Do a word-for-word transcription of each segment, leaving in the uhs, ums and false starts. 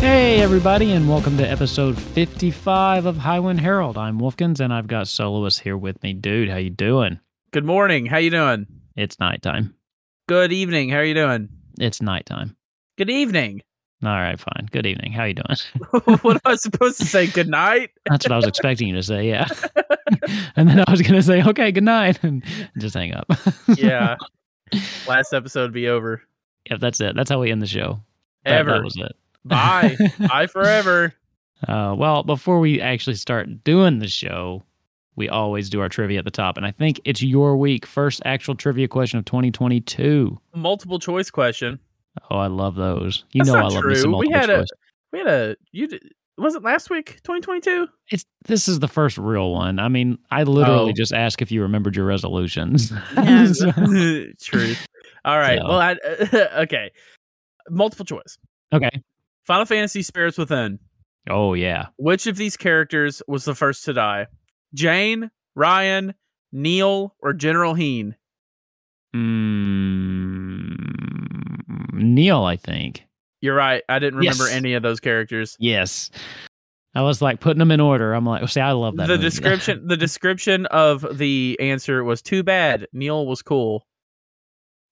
Hey everybody, and welcome to episode fifty-five of Highwind Herald. I'm Wolfkins, and I've got Soloist here with me. Dude, how you doing? Good morning. How you doing? It's nighttime. Good evening. How are you doing? It's nighttime. Good evening. All right, fine. Good evening. How you doing? What I was supposed to say, good night? That's what I was expecting you to say, yeah. And then I was going to say, okay, good night, and just hang up. Yeah. Last episode be over. Yep, that's it. That's how we end the show. Ever. That, that was it. Bye. Bye forever. Uh, well, before we actually start doing the show, we always do our trivia at the top. And I think it's your week. First actual trivia question of twenty twenty-two. Multiple choice question. Oh, I love those. You That's know, not I love true. Some multiple we had a, choice. We had a, you did, was it last week, twenty twenty-two? It's, this is the first real one. I mean, I literally oh. just asked if you remembered your resolutions. Yeah, so. True. All right. So. Well, I, uh, okay. Multiple choice. Okay. Final Fantasy Spirits Within. Oh, yeah. Which of these characters was the first to die? Jane, Ryan, Neil, or General Heen? Mm, Neil, I think. You're right. I didn't remember yes. any of those characters. Yes. I was like putting them in order. I'm like, see, I love that. The movie. description The description of the answer was too bad. Neil was cool.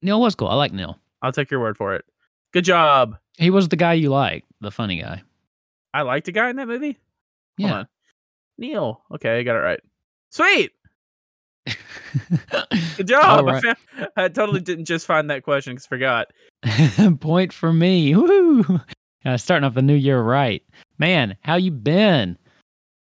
Neil was cool. I like Neil. I'll take your word for it. Good job. He was the guy you liked, the funny guy. I liked a guy in that movie? Yeah. Hold on. Neil. Okay, I got it right. Sweet! Good job! Right. I, found, I totally didn't just find that question because I forgot. Point for me. Woo! Uh, starting off the new year right. Man, how you been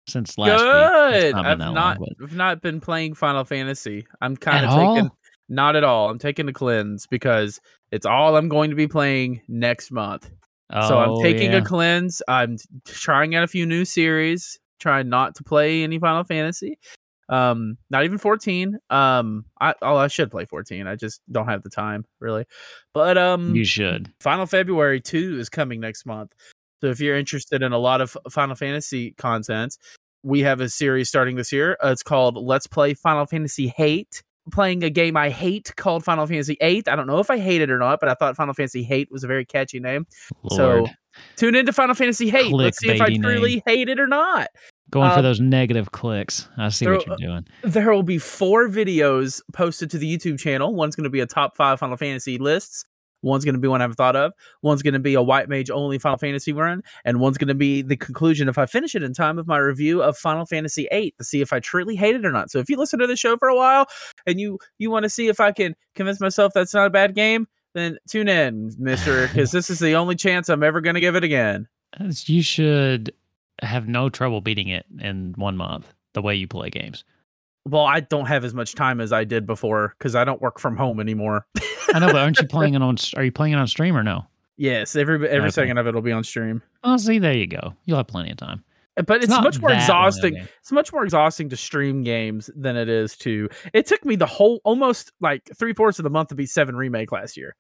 since last Good. week? Good! I've not, long, but... I've not been playing Final Fantasy. I'm kind of taking... All? Not at all. I'm taking a cleanse because it's all I'm going to be playing next month. Oh, so I'm taking yeah. a cleanse. I'm trying out a few new series, trying not to play any Final Fantasy. Um, not even fourteen. Um, I, oh, I should play fourteen. I just don't have the time, really. But um, you should. Final February two is coming next month. So if you're interested in a lot of Final Fantasy content, we have a series starting this year. Uh, it's called Let's Play Final Fantasy Hate. Playing a game I hate called Final Fantasy eight. I don't know if I hate it or not, but I thought Final Fantasy Hate was a very catchy name. Lord. So tune into Final Fantasy Hate. Click Let's see if I truly name. hate it or not. Going um, for those negative clicks. I see there, what you're doing. There will be four videos posted to the YouTube channel. One's going to be a top five Final Fantasy lists. One's going to be one I haven't thought of. One's going to be a white mage only Final Fantasy run. And one's going to be the conclusion, if I finish it in time, of my review of Final Fantasy eight to see if I truly hate it or not. So if you listen to the show for a while and you, you want to see if I can convince myself that's not a bad game, then tune in, mister, because this is the only chance I'm ever going to give it again. You should have no trouble beating it in one month, the way you play games. Well, I don't have as much time as I did before because I don't work from home anymore. I know, but aren't you playing it on? Are you playing it on stream or no? Yes, every every okay. second of it will be on stream. Oh, see, there you go. You'll have plenty of time. But it's, it's much more exhausting. It's much more exhausting to stream games than it is to. It took me the whole almost like three fourths of the month to beat Seven Remake last year.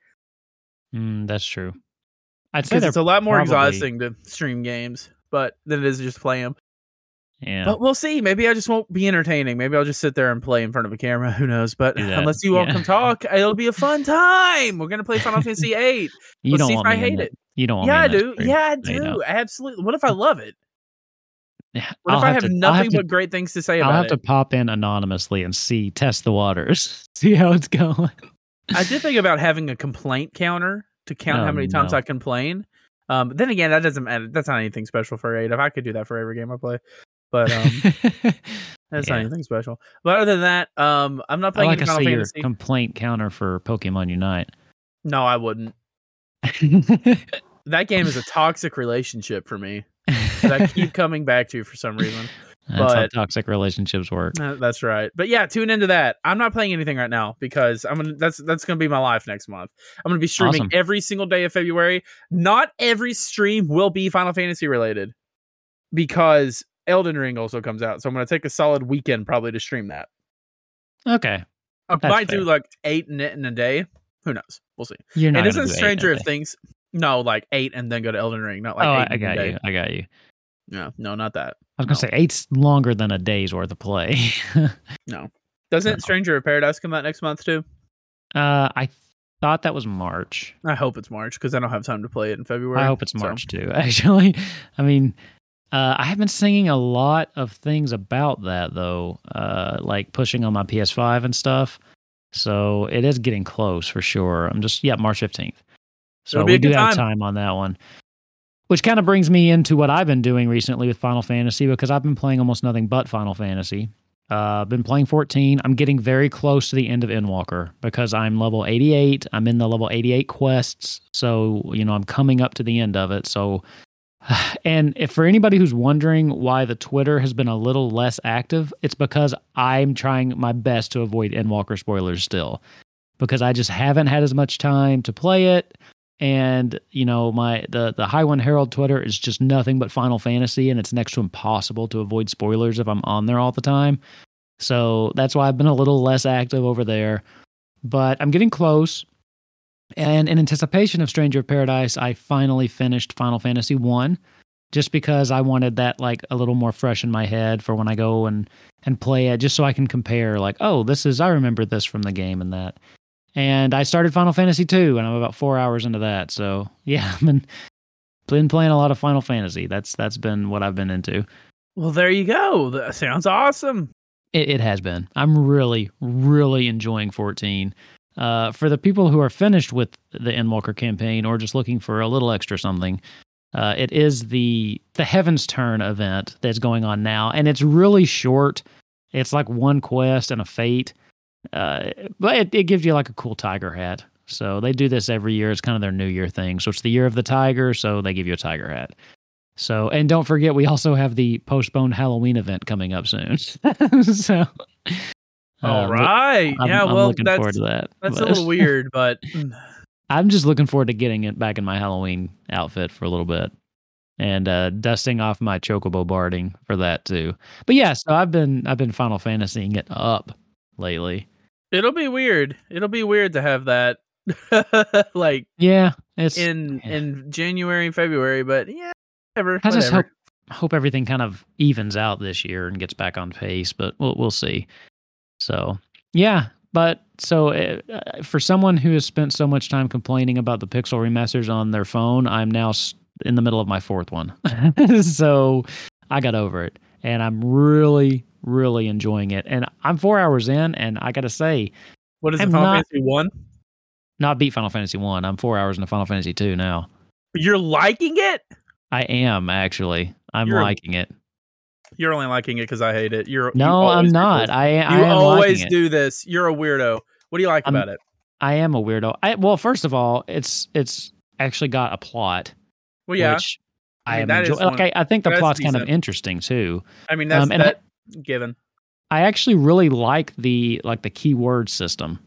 Mm, that's true. I'd say it's a lot more probably... exhausting to stream games, but than it is to just play them. Yeah. But we'll see. Maybe I just won't be entertaining. Maybe I'll just sit there and play in front of a camera. Who knows? But unless you all yeah. come talk, it'll be a fun time. We're going to play Final Fantasy eight. You Let's don't see want if I hate it. it. You don't want yeah, me I do. yeah, I do. Yeah, I do. Absolutely. What if I love it? What I'll if have I have to, nothing have but to, great things to say about it? I'll have it? to pop in anonymously and see, test the waters, see how it's going. I did think about having a complaint counter to count oh, how many times no. I complain. Um, then again, that doesn't matter. That's not anything special for eight. If I could do that for every game I play. But um, that's yeah. not anything special. But other than that, um, I'm not playing I like Final I see Fantasy. Your complaint counter for Pokemon Unite. No, I wouldn't. That game is a toxic relationship for me that I keep coming back to for some reason. That's but, how toxic relationships work. Uh, that's right. But yeah, tune into that. I'm not playing anything right now because I'm gonna, that's that's going to be my life next month. I'm going to be streaming awesome. every single day of February. Not every stream will be Final Fantasy related. because Elden Ring also comes out. So I'm going to take a solid weekend probably to stream that. Okay. I That's might fair. do like eight in it in a day. Who knows? We'll see. You're not and isn't Stranger of Things? No, like eight and then go to Elden Ring. Not like oh, eight I got you. I got you. No, no, not that. I was going to no. say eight's longer than a day's worth of play. no. Doesn't no. Stranger of Paradise come out next month too? Uh, I thought that was March. I hope it's March because I don't have time to play it in February. I hope it's March so. too, actually. I mean... Uh, I have been singing a lot of things about that, though, uh, like pushing on my P S five and stuff. So it is getting close for sure. I'm just, yeah, March fifteenth. So we do time. have time on that one. Which kind of brings me into what I've been doing recently with Final Fantasy, because I've been playing almost nothing but Final Fantasy. Uh, I've been playing fourteen. I'm getting very close to the end of Endwalker because I'm level eighty-eight. I'm in the level eighty-eight quests. So, you know, I'm coming up to the end of it. So... And if for anybody who's wondering why the Twitter has been a little less active, it's because I'm trying my best to avoid Endwalker spoilers still, because I just haven't had as much time to play it. And, you know, my the, the High One Herald Twitter is just nothing but Final Fantasy, and it's next to impossible to avoid spoilers if I'm on there all the time. So that's why I've been a little less active over there. But I'm getting close. And in anticipation of Stranger of Paradise, I finally finished Final Fantasy one, just because I wanted that like a little more fresh in my head for when I go and, and play it, just so I can compare like, oh, this is, I remember this from the game and that. And I started Final Fantasy two, and I'm about four hours into that. So yeah, I've been, been playing a lot of Final Fantasy. That's that's been what I've been into. Well, there you go. That sounds awesome. It, it has been. I'm really, really enjoying fourteen. Uh, for the people who are finished with the Endwalker campaign or just looking for a little extra something, uh, it is the the Heaven's Turn event that's going on now, and it's really short. It's like one quest and a fate, uh, but it, it gives you like a cool tiger hat. So they do this every year. It's kind of their New Year thing. So it's the year of the tiger, so they give you a tiger hat. So, and don't forget, we also have the postponed Halloween event coming up soon. so... Uh, All right. I'm, yeah, I'm well, looking that's, forward to that. That's but, a little weird, but... I'm just looking forward to getting it back in my Halloween outfit for a little bit. And uh, dusting off my chocobo barding for that, too. But yeah, so I've been I've been Final Fantasying it up lately. It'll be weird. It'll be weird to have that like yeah, it's, in yeah. in January, February, but yeah, whatever. I just whatever. hope, hope everything kind of evens out this year and gets back on pace, but we'll we'll see. So, yeah, but so it, uh, for someone who has spent so much time complaining about the Pixel remasters on their phone, I'm now in the middle of my fourth one. So I got over it, and I'm really, really enjoying it. And I'm four hours in, and I got to say, what is it, Final Fantasy one? Not beat Final Fantasy one. I'm four hours into Final Fantasy two now. You're liking it? I am, actually. I'm You're liking it. You're only liking it because I hate it. You're no, you I'm not. I, I you am always do this. You're a weirdo. What do you like I'm, about it? I am a weirdo. I, well, first of all, it's it's actually got a plot. Well, yeah, which I, I mean, am enjoy- one, like I, I think the plot's decent. kind of interesting too. I mean, that's um, that I, given. I actually really like the like the keyword system.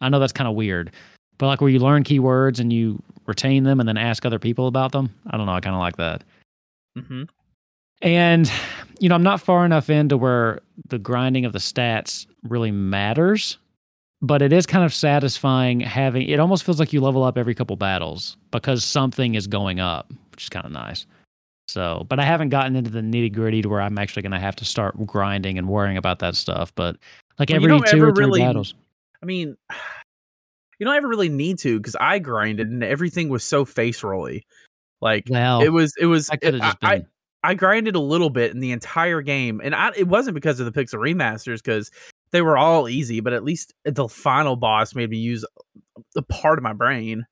I know that's kind of weird, but like where you learn keywords and you retain them and then ask other people about them. I don't know. I kind of like that. Mm-hmm. And, you know, I'm not far enough into where the grinding of the stats really matters, but it is kind of satisfying having, it almost feels like you level up every couple battles because something is going up, which is kind of nice. So, but I haven't gotten into the nitty gritty to where I'm actually going to have to start grinding and worrying about that stuff. But like well, every two or three really, battles. I mean, you don't ever really need to, because I grinded and everything was so face rolly. Like well, it was, it was, I could have just been. I, I grinded a little bit in the entire game, and I, it wasn't because of the Pixel remasters, because they were all easy, but at least the final boss made me use a part of my brain.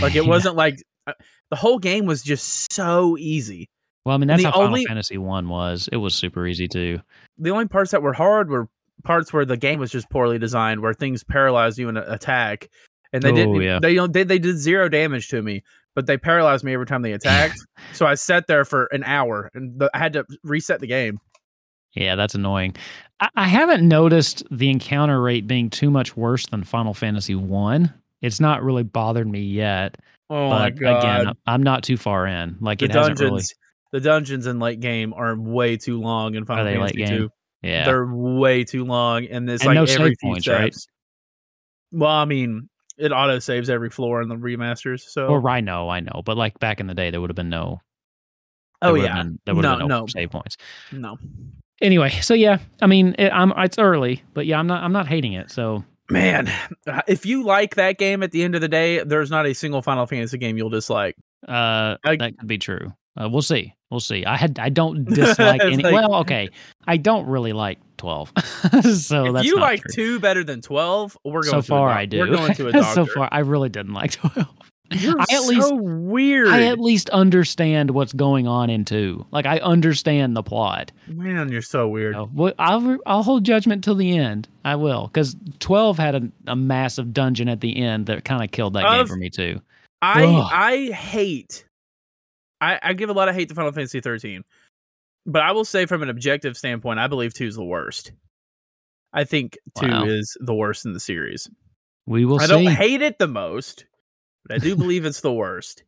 Like, it yeah. wasn't like... The whole game was just so easy. Well, I mean, that's how Final only, Fantasy one was. It was super easy, too. The only parts that were hard were parts where the game was just poorly designed, where things paralyzed you and attack, and they, Ooh, didn't, yeah. they, they, they did zero damage to me. But they paralyzed me every time they attacked. So I sat there for an hour, and the, I had to reset the game. Yeah, that's annoying. I, I haven't noticed the encounter rate being too much worse than Final Fantasy one. It's not really bothered me yet. Oh, but my God. Again, I'm not too far in. Like, the it dungeons, hasn't really... The dungeons in late game are way too long in Final Fantasy two. Yeah. They're way too long, and there's and like no every few points, steps. Right? Well, I mean, it auto saves every floor in the remasters. So, or I know, I know, but like back in the day, there would have been no. Oh yeah, been, there would no, have been no, no save points. No. Anyway, so yeah, I mean, it, I'm it's early, but yeah, I'm not I'm not hating it. So. Man, if you like that game, at the end of the day, there's not a single Final Fantasy game you'll dislike. Uh, I, that could be true. Uh, we'll see. We'll see. I had. I don't dislike any. Like, well, okay. I don't really like twelve. So if that's you not like true. two better than twelve, we're going. So to far, a I do. We're going to a doctor. So far, I really didn't like twelve. You're I at so least, weird. I at least understand what's going on in two. Like I understand the plot. Man, you're so weird. So, well, I'll I'll hold judgment till the end. I will, because twelve had a, a massive dungeon at the end that kind of killed that uh, game for me too. I Ugh. I hate. I, I give a lot of hate to Final Fantasy thirteen, but I will say from an objective standpoint, I believe two is the worst. I think two wow. is the worst in the series. We will. I see. Don't hate it the most. But I do believe it's the worst.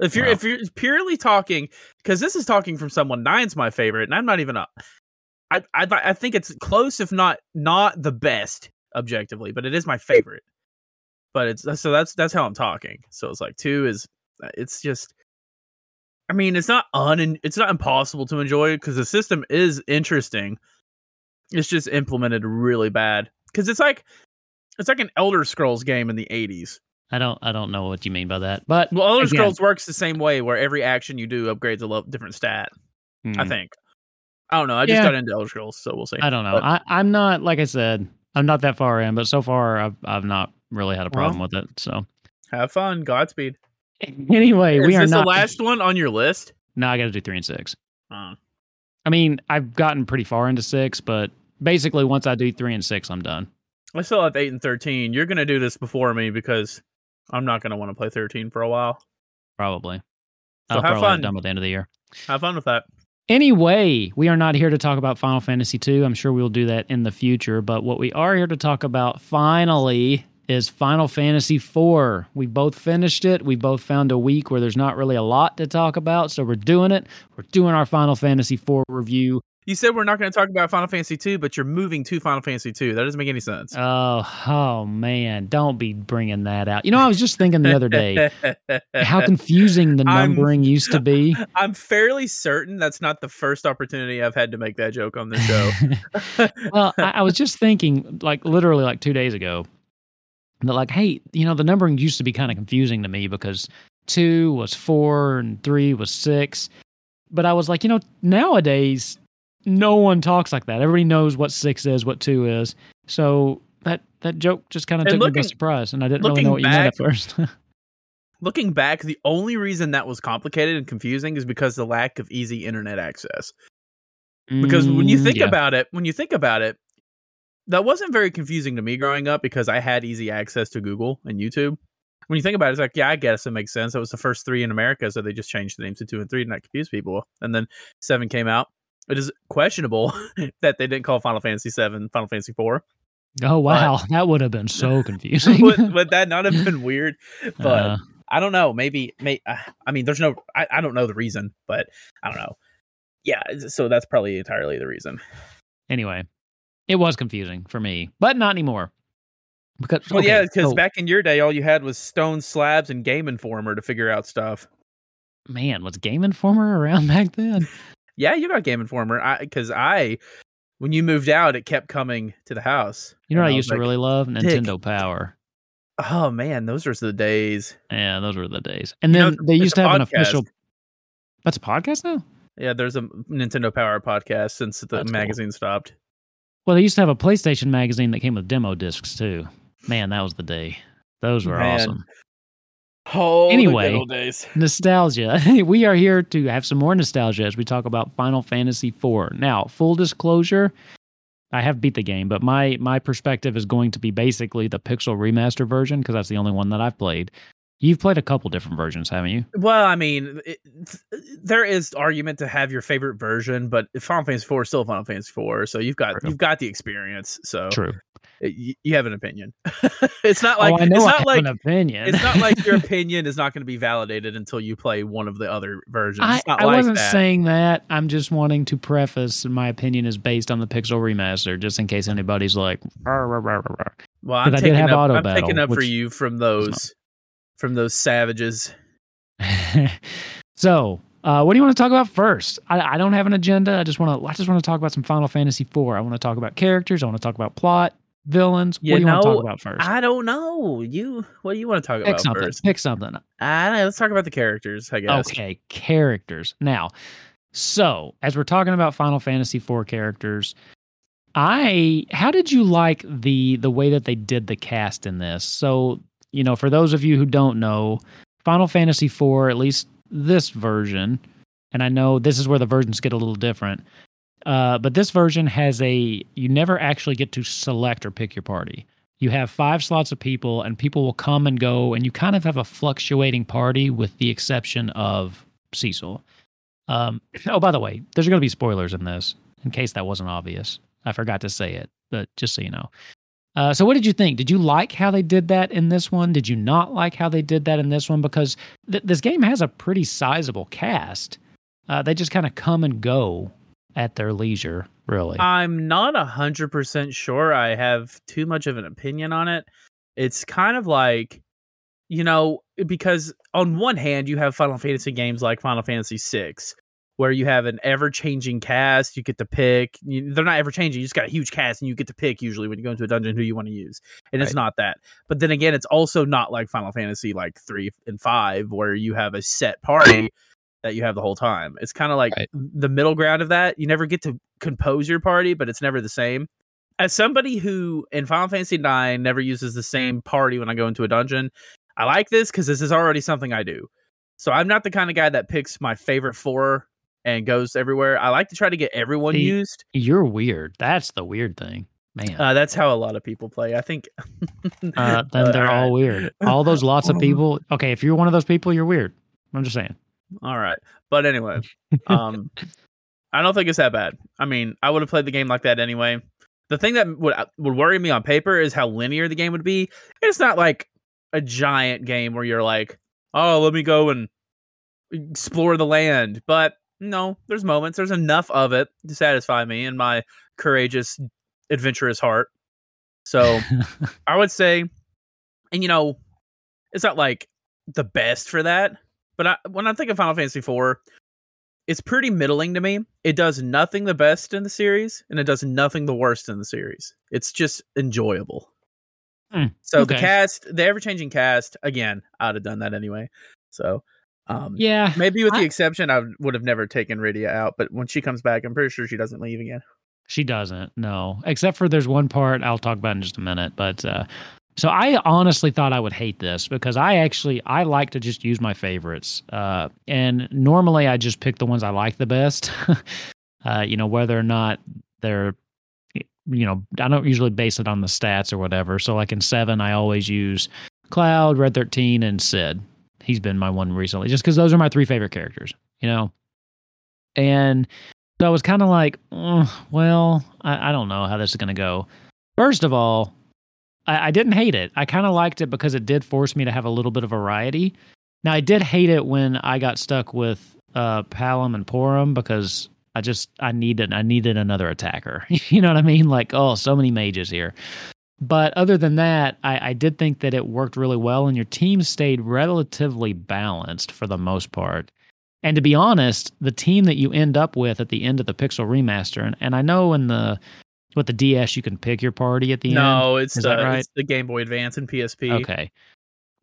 If you're wow. if you're purely talking, because this is talking from someone, nine's my favorite, and I'm not even up. I, I I think it's close, if not not the best objectively, but it is my favorite. But it's so that's that's how I'm talking. So it's like two is it's just. I mean, it's not un it's not impossible to enjoy because the system is interesting. It's just implemented really bad because it's like it's like an Elder Scrolls game in the eighties. I don't I don't know what you mean by that. But well, Elder again, Scrolls works the same way where every action you do upgrades a lo- different stat. Mm. I think. I don't know. I just yeah. got into Elder Scrolls, so we'll see. I don't know. But, I, I'm not, like I said, I'm not that far in, but so far I've I've not really had a problem well, with it. So have fun. Godspeed. Anyway, Is we are not. Is this the last one on your list? No, I got to do three and six. Uh, I mean, I've gotten pretty far into six, but basically once I do three and six, I'm done. I still have eight and thirteen. You're going to do this before me because I'm not going to want to play thirteen for a while. Probably. So I'll have probably fun. Be done by the end of the year. Have fun with that. Anyway, we are not here to talk about Final Fantasy two. I'm sure we'll do that in the future. But what we are here to talk about finally is Final Fantasy four. We both finished it. We both found a week where there's not really a lot to talk about. So we're doing it. We're doing our Final Fantasy four review. You said we're not going to talk about Final Fantasy two, but you're moving to Final Fantasy two. That doesn't make any sense. Oh, oh man. Don't be bringing that out. You know, I was just thinking the other day how confusing the numbering I'm, used to be. I'm fairly certain that's not the first opportunity I've had to make that joke on this show. Well, I, I was just thinking, like, literally, like, two days ago, that, like, hey, you know, the numbering used to be kind of confusing to me because two was four and three was six. But I was like, you know, nowadays no one talks like that. Everybody knows what six is, what two is. So that, that joke just kind of took looking, me by surprise, and I didn't really know what back, you meant at first. Looking back, the only reason that was complicated and confusing is because of the lack of easy internet access. Because mm, when you think yeah. about it, when you think about it, that wasn't very confusing to me growing up because I had easy access to Google and YouTube. When you think about it, it's like, yeah, I guess it makes sense. It was the first three in America, so they just changed the names to two and three, and that confused people. And then seven came out. It is questionable that they didn't call Final Fantasy seven Final Fantasy four. Oh, wow. But that would have been so confusing. would, would that not have been weird? But uh, I don't know. Maybe, may, uh, I mean, there's no, I, I don't know the reason, but I don't know. Yeah. So that's probably entirely the reason. Anyway, it was confusing for me, but not anymore. Because, well, okay, yeah, because so, back in your day, all you had was stone slabs and Game Informer to figure out stuff. Man, was Game Informer around back then? Yeah, you got Game Informer, because I, I, when you moved out, it kept coming to the house. You know what I, I used like, to really love? Nintendo Dick. Power. Oh, man, those were the days. Yeah, those were the days. And you then know, they used to have podcast. An official... That's a podcast now? Yeah, there's a Nintendo Power podcast since the That's magazine cool. stopped. Well, they used to have a PlayStation magazine that came with demo discs, too. Man, that was the day. Those were man. awesome. Oh, anyway, days. nostalgia. We are here to have some more nostalgia as we talk about Final Fantasy four. Now, full disclosure, I have beat the game, but my, my perspective is going to be basically the Pixel Remaster version because that's the only one that I've played. You've played a couple different versions, haven't you? Well, I mean, it, there is argument to have your favorite version, but Final Fantasy four is still Final Fantasy four, so you've got True. you've got the experience. So True. you, you have an opinion. It's not like, oh, I know it's not I like an opinion. It's not like your opinion is not going to be validated until you play one of the other versions. I, it's not I like wasn't that. saying that. I'm just wanting to preface my opinion is based on the Pixel remaster, just in case anybody's like, rawr, rawr, rawr, rawr. Well, I'm taking up, auto I'm battle, taking up for you from those from those savages. So, uh, what do you want to talk about first? I, I don't have an agenda. I just want to. I just want to talk about some Final Fantasy four. I want to talk about characters. I want to talk about plot, villains. You what do you know, want to talk about first? I don't know. You. What do you want to talk Pick about something. first? Pick something. I don't know. Let's talk about the characters, I guess. Okay, characters. Now, so as we're talking about Final Fantasy four characters, I. How did you like the the way that they did the cast in this? So, you know, for those of you who don't know, Final Fantasy four, at least this version, and I know this is where the versions get a little different, uh, but this version has a, you never actually get to select or pick your party. You have five slots of people, and people will come and go, and you kind of have a fluctuating party with the exception of Cecil. Um, oh, by the way, there's going to be spoilers in this, in case that wasn't obvious. I forgot to say it, but just so you know. Uh, so what did you think? Did you like how they did that in this one? Did you not like how they did that in this one? Because th- this game has a pretty sizable cast. Uh, they just kind of come and go at their leisure, really. I'm not one hundred percent sure I have too much of an opinion on it. It's kind of like, you know, because on one hand, you have Final Fantasy games like Final Fantasy six, where you have an ever-changing cast, you get to pick. You, they're not ever-changing. You just got a huge cast, and you get to pick, usually, when you go into a dungeon, who you want to use. And right. It's not that. But then again, it's also not like Final Fantasy like three and five, where you have a set party that you have the whole time. It's kind of like right. the middle ground of that. You never get to compose your party, but it's never the same. As somebody who, in Final Fantasy nine, never uses the same party when I go into a dungeon, I like this because this is already something I do. So I'm not the kind of guy that picks my favorite four and goes everywhere. I like to try to get everyone See, used. You're weird. That's the weird thing, man. Uh, that's how a lot of people play, I think. uh, then they're all weird. All those lots of people. Okay, if you're one of those people, you're weird. I'm just saying. All right. But anyway, um, I don't think it's that bad. I mean, I would have played the game like that anyway. The thing that would, would worry me on paper is how linear the game would be. It's not like a giant game where you're like, oh, let me go and explore the land. But no, there's moments. There's enough of it to satisfy me and my courageous, adventurous heart. So I would say, and you know, it's not like the best for that, but I, when I think of Final Fantasy four, it's pretty middling to me. It does nothing the best in the series, and it does nothing the worst in the series. It's just enjoyable. Mm, so okay. The cast, the ever-changing cast, again, I'd have done that anyway. So Um, yeah, maybe with the I, exception, I would have never taken Rydia out. But when she comes back, I'm pretty sure she doesn't leave again. She doesn't. No, except for there's one part I'll talk about in just a minute. But uh, so I honestly thought I would hate this because I actually I like to just use my favorites. Uh, and normally I just pick the ones I like the best, uh, you know, whether or not they're, you know, I don't usually base it on the stats or whatever. So like in seven, I always use Cloud, Red thirteen and Cid. He's been my one recently, just because those are my three favorite characters, you know? And so I was kind of like, oh, well, I, I don't know how this is going to go. First of all, I, I didn't hate it. I kind of liked it because it did force me to have a little bit of variety. Now, I did hate it when I got stuck with uh, Palom and Porum because I just, I needed, I needed another attacker. You know what I mean? Like, oh, so many mages here. But other than that, I, I did think that it worked really well, and your team stayed relatively balanced for the most part. And to be honest, the team that you end up with at the end of the Pixel Remaster, and, and I know in the with the D S you can pick your party at the no, end. No, it's, right? it's the Game Boy Advance and P S P. Okay.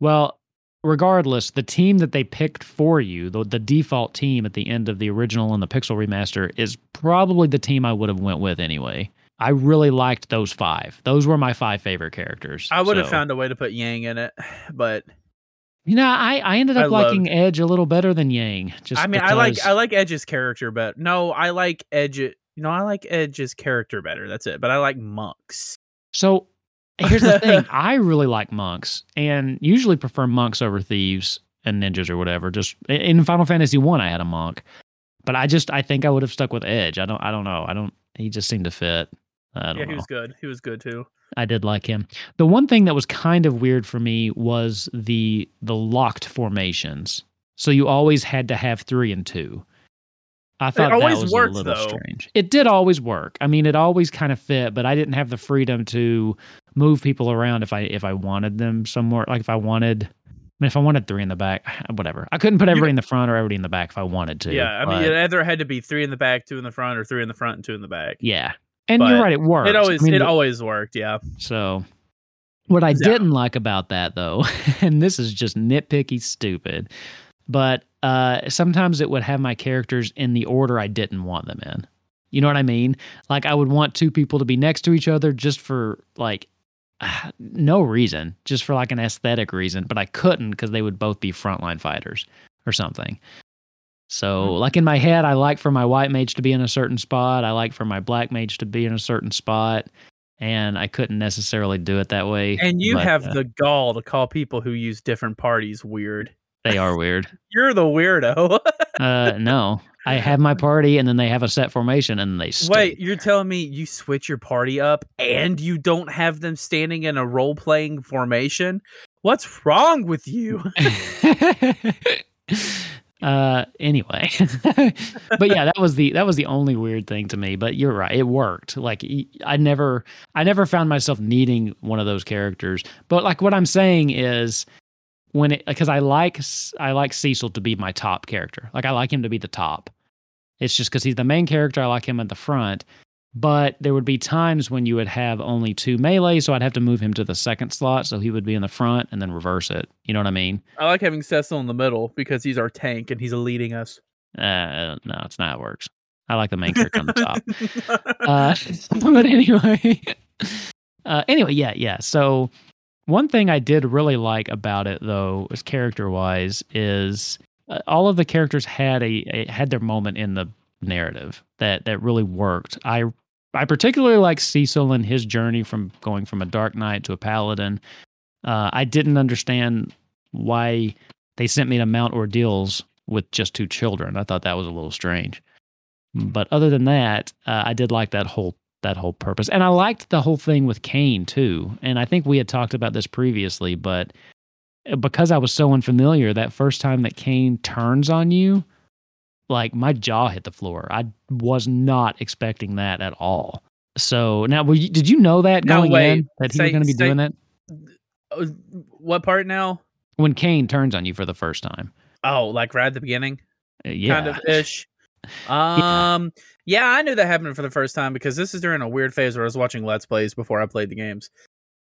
Well, regardless, the team that they picked for you, the, the default team at the end of the original and the Pixel Remaster, is probably the team I would have went with anyway. I really liked those five. Those were my five favorite characters. I would so. have found a way to put Yang in it, but you know, I, I ended up I liking loved... Edge a little better than Yang. Just I mean, because... I like I like Edge's character, but no, I like Edge. You know, I like Edge's character better. That's it. But I like Monks. So here's the thing: I really like Monks, and usually prefer Monks over Thieves and Ninjas or whatever. Just in Final Fantasy One, I, I had a Monk, but I just I think I would have stuck with Edge. I don't I don't know. I don't. He just seemed to fit. I don't yeah, know. he was good. He was good too. I did like him. The one thing that was kind of weird for me was the the locked formations. So you always had to have three and two. I thought that was worked, a little though. strange. It did always work. I mean, it always kind of fit, but I didn't have the freedom to move people around if I if I wanted them somewhere. Like if I wanted, I mean, if I wanted three in the back, whatever. I couldn't put everybody in the front or everybody in the back if I wanted to. Yeah, I mean, it either had to be three in the back, two in the front, or three in the front and two in the back. Yeah, and but you're right, it worked. It always I mean, it, it always worked. Yeah. So what I yeah. didn't like about that though, and this is just nitpicky, stupid, but. Uh, sometimes it would have my characters in the order I didn't want them in. You know what I mean? Like I would want two people to be next to each other just for like uh, no reason, just for like an aesthetic reason, but I couldn't because they would both be frontline fighters or something. So mm-hmm. like in my head, I like for my white mage to be in a certain spot. I like for my black mage to be in a certain spot. And I couldn't necessarily do it that way. And you but, have uh, the gall to call people who use different parties weird. They are weird. You're the weirdo. uh, no, I have my party and then they have a set formation and they stay. Wait, you're telling me you switch your party up and you don't have them standing in a role-playing formation? What's wrong with you? uh, anyway, but yeah, that was the that was the only weird thing to me. But you're right, it worked. Like I never, I never found myself needing one of those characters. But like what I'm saying is. When it, because I like I like Cecil to be my top character, like I like him to be the top. It's just because he's the main character. I like him at the front, but there would be times when you would have only two melee, so I'd have to move him to the second slot, so he would be in the front and then reverse it. You know what I mean? I like having Cecil in the middle because he's our tank and he's leading us. Uh, no, it's not how it works. I like the main character on the top. Uh, but anyway, uh, anyway, yeah, yeah. So. One thing I did really like about it, though, is character-wise, is uh, all of the characters had a, a had their moment in the narrative that that really worked. I I particularly like Cecil and his journey from going from a dark knight to a paladin. Uh, I didn't understand why they sent me to Mount Ordeals with just two children. I thought that was a little strange. But other than that, uh, I did like that whole. that whole purpose. And I liked the whole thing with Cain too. And I think we had talked about this previously, but because I was so unfamiliar, that first time that Cain turns on you, like my jaw hit the floor. I was not expecting that at all. So now, were you, did you know that no going way. in that he say, was going to be say, doing that? What part now? When Cain turns on you for the first time. Oh, like right at the beginning? Yeah. Kind of ish. Um, yeah. yeah, I knew that happened for the first time because this is during a weird phase where I was watching Let's Plays before I played the games.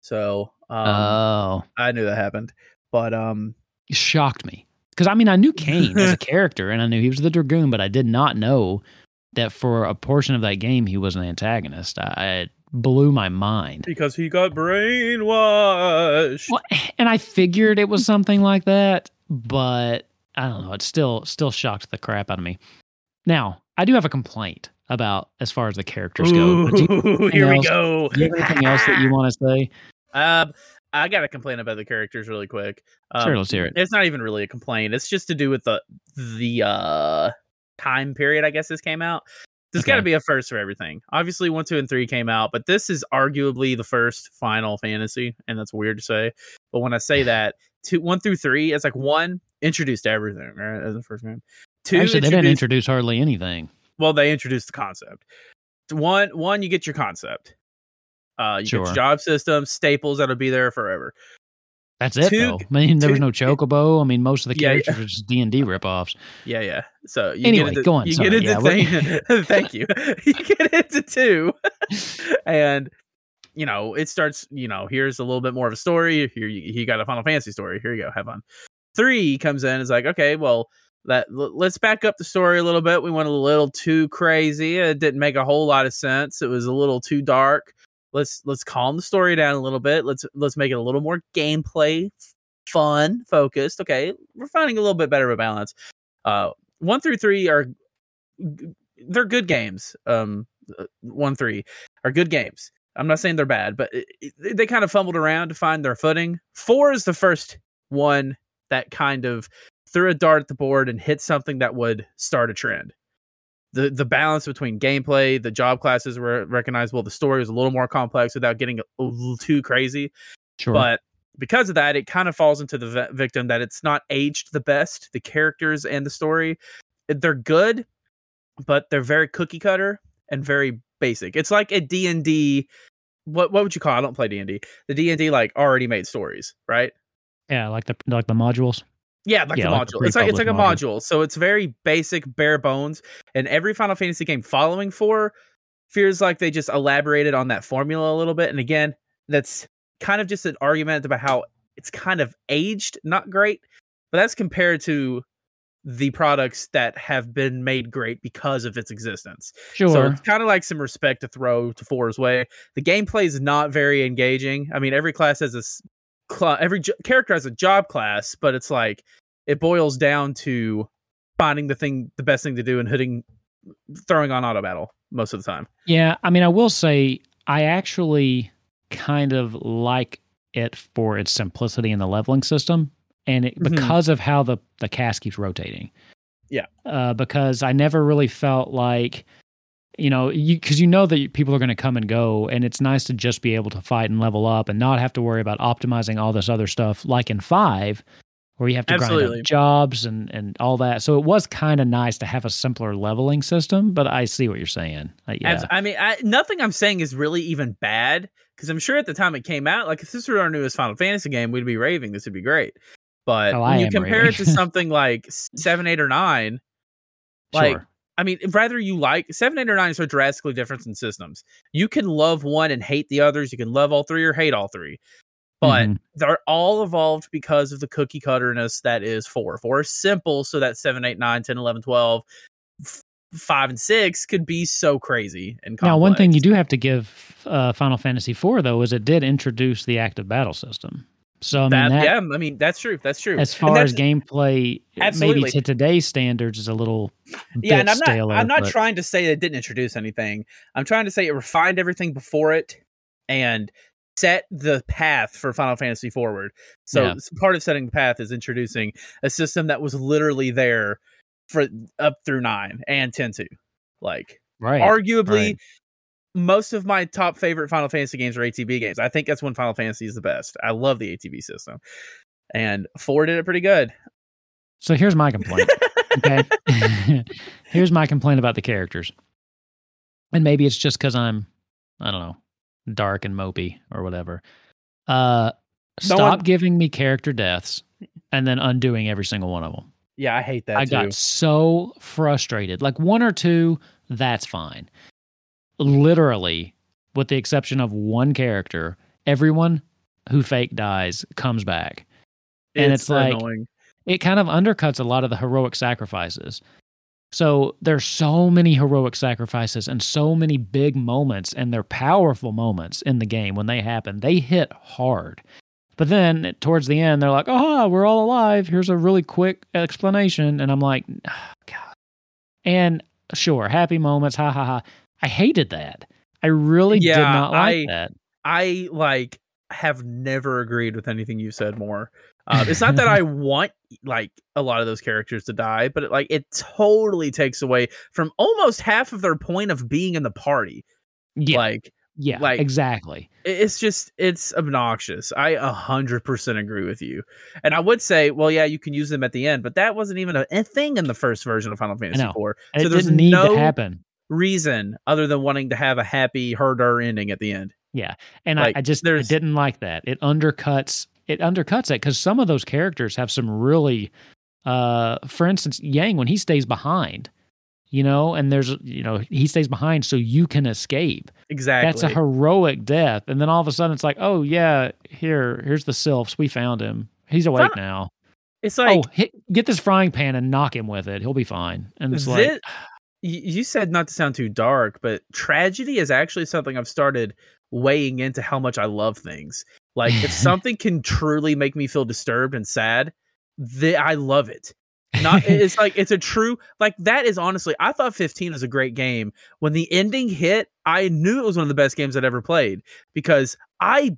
So, um, oh. I knew that happened, but, um, it shocked me because I mean, I knew Cain as a character and I knew he was the Dragoon, but I did not know that for a portion of that game, he was an antagonist. I, it blew my mind because he got brainwashed. Well, and I figured it was something like that, but I don't know. It still, still shocked the crap out of me. Now, I do have a complaint about as far as the characters Ooh, go. You, here else, we go. Do you have anything else that you want to say? Um, I got to complain about the characters really quick. Um, sure, let's hear it. It's not even really a complaint. It's just to do with the the uh, time period, I guess, this came out. There's okay. got to be a first for everything. Obviously, one, two, and three came out, but this is arguably the first Final Fantasy, and that's weird to say. But when I say that, two, one through three, it's like one introduced everything, right? As the first game. Two, Actually, they didn't introduce hardly anything. Well, they introduced the concept. One, one, you get your concept. Uh, you sure. get your job system, staples that'll be there forever. That's it, two, though. I mean, there two, was no Chocobo. I mean, most of the characters yeah, yeah. were just D and D ripoffs. Yeah, yeah. So you anyway, get into, go on. You sorry, get into yeah, thing, thank you. You get into two, and you know it starts. You know, here's a little bit more of a story. Here, you, you got a Final Fantasy story. Here you go. Have fun. Three comes in. It's like, okay, well. That, let's back up the story a little bit. We went a little too crazy. It didn't make a whole lot of sense. It was a little too dark. Let's let's calm the story down a little bit. Let's let's make it a little more gameplay, fun, focused. Okay, we're finding a little bit better of a balance. Uh, one through three are they're good games. Um, one three are good games. I'm not saying they're bad, but it, it, they kind of fumbled around to find their footing. Four is the first one that kind of. Threw a dart at the board and hit something that would start a trend. the the balance between gameplay, the job classes were recognizable. The story was a little more complex without getting a little too crazy. Sure. But because of that, it kind of falls into the v- victim that it's not aged the best. The characters and the story, they're good, but they're very cookie cutter and very basic. It's like a D and D. What what would you call? I don't play D and D. The D and D like already made stories, right? Yeah, like the like the modules. Yeah, like yeah, the like module. It's like it's like a module. module. So it's very basic, bare bones. And every Final Fantasy game following four feels like they just elaborated on that formula a little bit. And again, that's kind of just an argument about how it's kind of aged, not great. But that's compared to the products that have been made great because of its existence. Sure. So it's kind of like some respect to throw to four's way. The gameplay is not very engaging. I mean, every class has a Cl- every jo- character has a job class, but it's like it boils down to finding the thing, the best thing to do, and hitting, throwing on auto battle most of the time. Yeah, I mean, I will say I actually kind of like it for its simplicity in the leveling system, and it, mm-hmm. because of how the the cast keeps rotating. Yeah, uh, because I never really felt like. You know, because you, you know that people are going to come and go, and it's nice to just be able to fight and level up and not have to worry about optimizing all this other stuff, like in five, where you have to Absolutely. grind out jobs and, and all that. So it was kind of nice to have a simpler leveling system, but I see what you're saying. Uh, yeah. I mean, I, nothing I'm saying is really even bad, because I'm sure at the time it came out, like if this were our newest Final Fantasy game, we'd be raving. This would be great. But oh, when you compare it to something like seven, eight, or nine, like... Sure. I mean, rather you like seven, eight, or nine is are drastically different in systems. You can love one and hate the others. You can love all three or hate all three, but mm-hmm. they're all evolved because of the cookie cutterness that is four. Four is simple, so that seven, eight, nine, ten, eleven, twelve, f- five, and six could be so crazy and complex. Now, one thing you do have to give uh, Final Fantasy four though is it did introduce the active battle system. So I mean, that, that, yeah, I mean that's true. That's true. As far as gameplay, absolutely. Maybe to today's standards is a little bit yeah. And I'm not, staler, I'm not but. trying to say it didn't introduce anything. I'm trying to say it refined everything before it and set the path for Final Fantasy forward. So yeah. part of setting the path is introducing a system that was literally there for up through nine and ten too. Like right. arguably, right. most of my top favorite Final Fantasy games are A T B games. I think that's when Final Fantasy is the best. I love the A T B system. And four did it pretty good. So here's my complaint. Okay. Here's my complaint about the characters. And maybe it's just because I'm, I don't know, dark and mopey or whatever. Uh, stop one... giving me character deaths and then undoing every single one of them. Yeah, I hate that I too. got so frustrated. Like one or two, that's fine. Literally, with the exception of one character, everyone who fake dies comes back. And it's, it's like, annoying. It kind of undercuts a lot of the heroic sacrifices. So there's so many heroic sacrifices and so many big moments, and they're powerful moments in the game when they happen. They hit hard. But then towards the end, they're like, oh, we're all alive. Here's a really quick explanation. And I'm like, oh, God. And sure, happy moments, ha ha ha. I hated that. I really yeah, did not like I, that. I like have never agreed with anything you said more. Uh, it's not that I want like a lot of those characters to die, but it, like it totally takes away from almost half of their point of being in the party. Yeah, like yeah, like, exactly. It's just it's obnoxious. I a hundred percent agree with you. And I would say, well, yeah, you can use them at the end, but that wasn't even a, a thing in the first version of Final Fantasy four. So it didn't need no, to happen. Reason other than wanting to have a happy herder ending at the end. Yeah. And like, I, I just I didn't like that. It undercuts it undercuts it because some of those characters have some really uh for instance Yang, when he stays behind, you know, and there's you know, he stays behind so you can escape. Exactly. That's a heroic death. And then all of a sudden it's like, oh yeah, here, here's the Sylphs. We found him. He's awake Fine. now. It's like oh, hit, get this frying pan and knock him with it. He'll be fine. And it's like it? You said not to sound too dark, but tragedy is actually something I've started weighing into how much I love things. Like if something can truly make me feel disturbed and sad, then I love it. Not it's like it's a true like that is honestly. I thought fifteen was a great game. When the ending hit, I knew it was one of the best games I'd ever played because I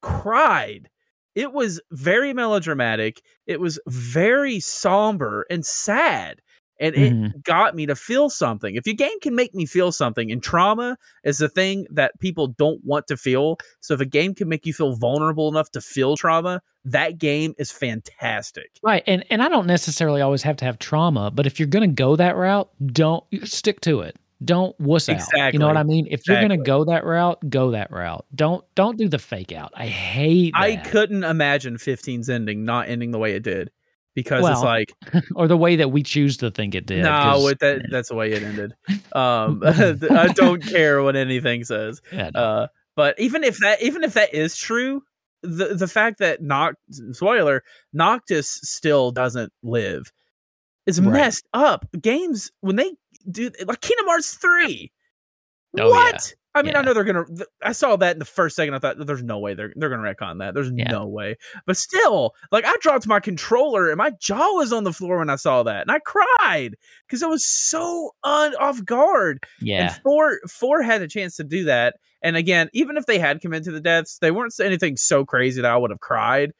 cried. It was very melodramatic. It was very somber and sad. And mm-hmm. it got me to feel something. If your game can make me feel something, and trauma is the thing that people don't want to feel. So if a game can make you feel vulnerable enough to feel trauma, that game is fantastic. Right. And and I don't necessarily always have to have trauma, but if you're going to go that route, don't stick to it. Don't wuss exactly. out. You know what I mean? If exactly. you're going to go that route, go that route. Don't don't do the fake out. I hate that. I couldn't imagine fifteen's ending not ending the way it did. Because well, it's like... Or the way that we choose to think it did. No, it, that, that's the way it ended. Um, I don't care what anything says. Yeah, no. uh, but even if that even if that is true, the, the fact that Noct- spoiler, Noctis still doesn't live is right. messed up. Games, when they do... Like Kingdom Hearts three! Oh, what? Yeah. I mean, yeah. I know they're going to... I saw that in the first second. I thought, there's no way they're they're going to retcon that. There's yeah. no way. But still, like, I dropped my controller and my jaw was on the floor when I saw that. And I cried because I was so un- off guard. Yeah. And four, four had a chance to do that. And again, even if they had committed to the deaths, they weren't anything so crazy that I would have cried.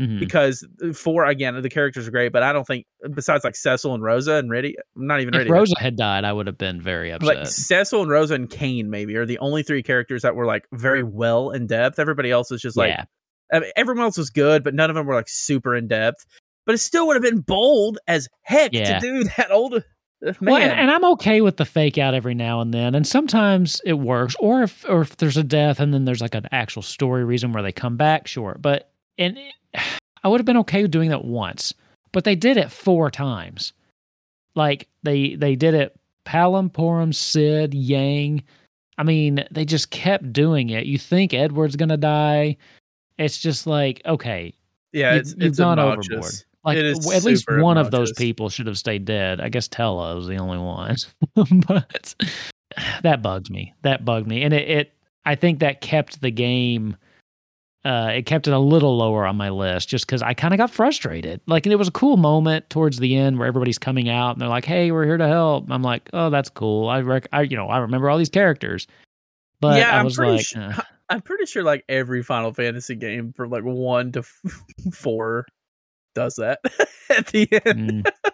Mm-hmm. Because four, again, the characters are great, but I don't think, besides like Cecil and Rosa and Riddy, not even Riddy. If Rosa had died, I would have been very upset. Like Cecil and Rosa and Kane, maybe, are the only three characters that were like very well in depth. Everybody else is just like, yeah. I mean, everyone else was good, but none of them were like super in depth. But it still would have been bold as heck yeah. to do that old. Man. Well, and, and I'm okay with the fake out every now and then, and sometimes it works. Or if or if there's a death and then there's like an actual story reason where they come back, sure. But and. It, I would have been okay with doing that once, but they did it four times. Like they they did it Palom, Porum, Cid, Yang. I mean, they just kept doing it. You think Edward's gonna die? It's just like, okay, yeah, you, it's, you've it's gone obnoxious. Overboard. Like at least one obnoxious. Of those people should have stayed dead. I guess Tella was the only one, but that bugged me. That bugged me, and it, it I think that kept the game. Uh, it kept it a little lower on my list just because I kind of got frustrated. Like, and it was a cool moment towards the end where everybody's coming out and they're like, "Hey, we're here to help." I'm like, "Oh, that's cool. I, rec- I you know, I remember all these characters." But yeah, I was I'm pretty like, sure, eh. I'm pretty sure like every Final Fantasy game from like one to f- four does that at the end. mm.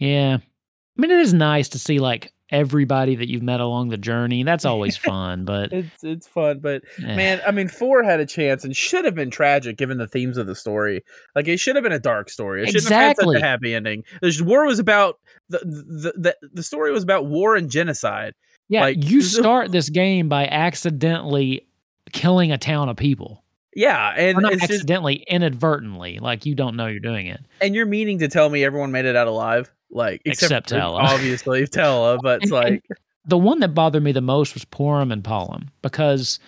Yeah, I mean, it is nice to see like everybody that you've met along the journey. That's always fun, but it's it's fun, but yeah. man, I mean, four had a chance and should have been tragic given the themes of the story. Like it should have been a dark story. It shouldn't exactly. have had such a happy ending. The war was about the the, the the story was about war and genocide. Yeah, like, you start this game by accidentally killing a town of people. Yeah, and or not it's accidentally, just, inadvertently, like you don't know you're doing it. And you're meaning to tell me everyone made it out alive, like except, except Tella, obviously Tella. But it's and, like and the one that bothered me the most was Porum and Palom, because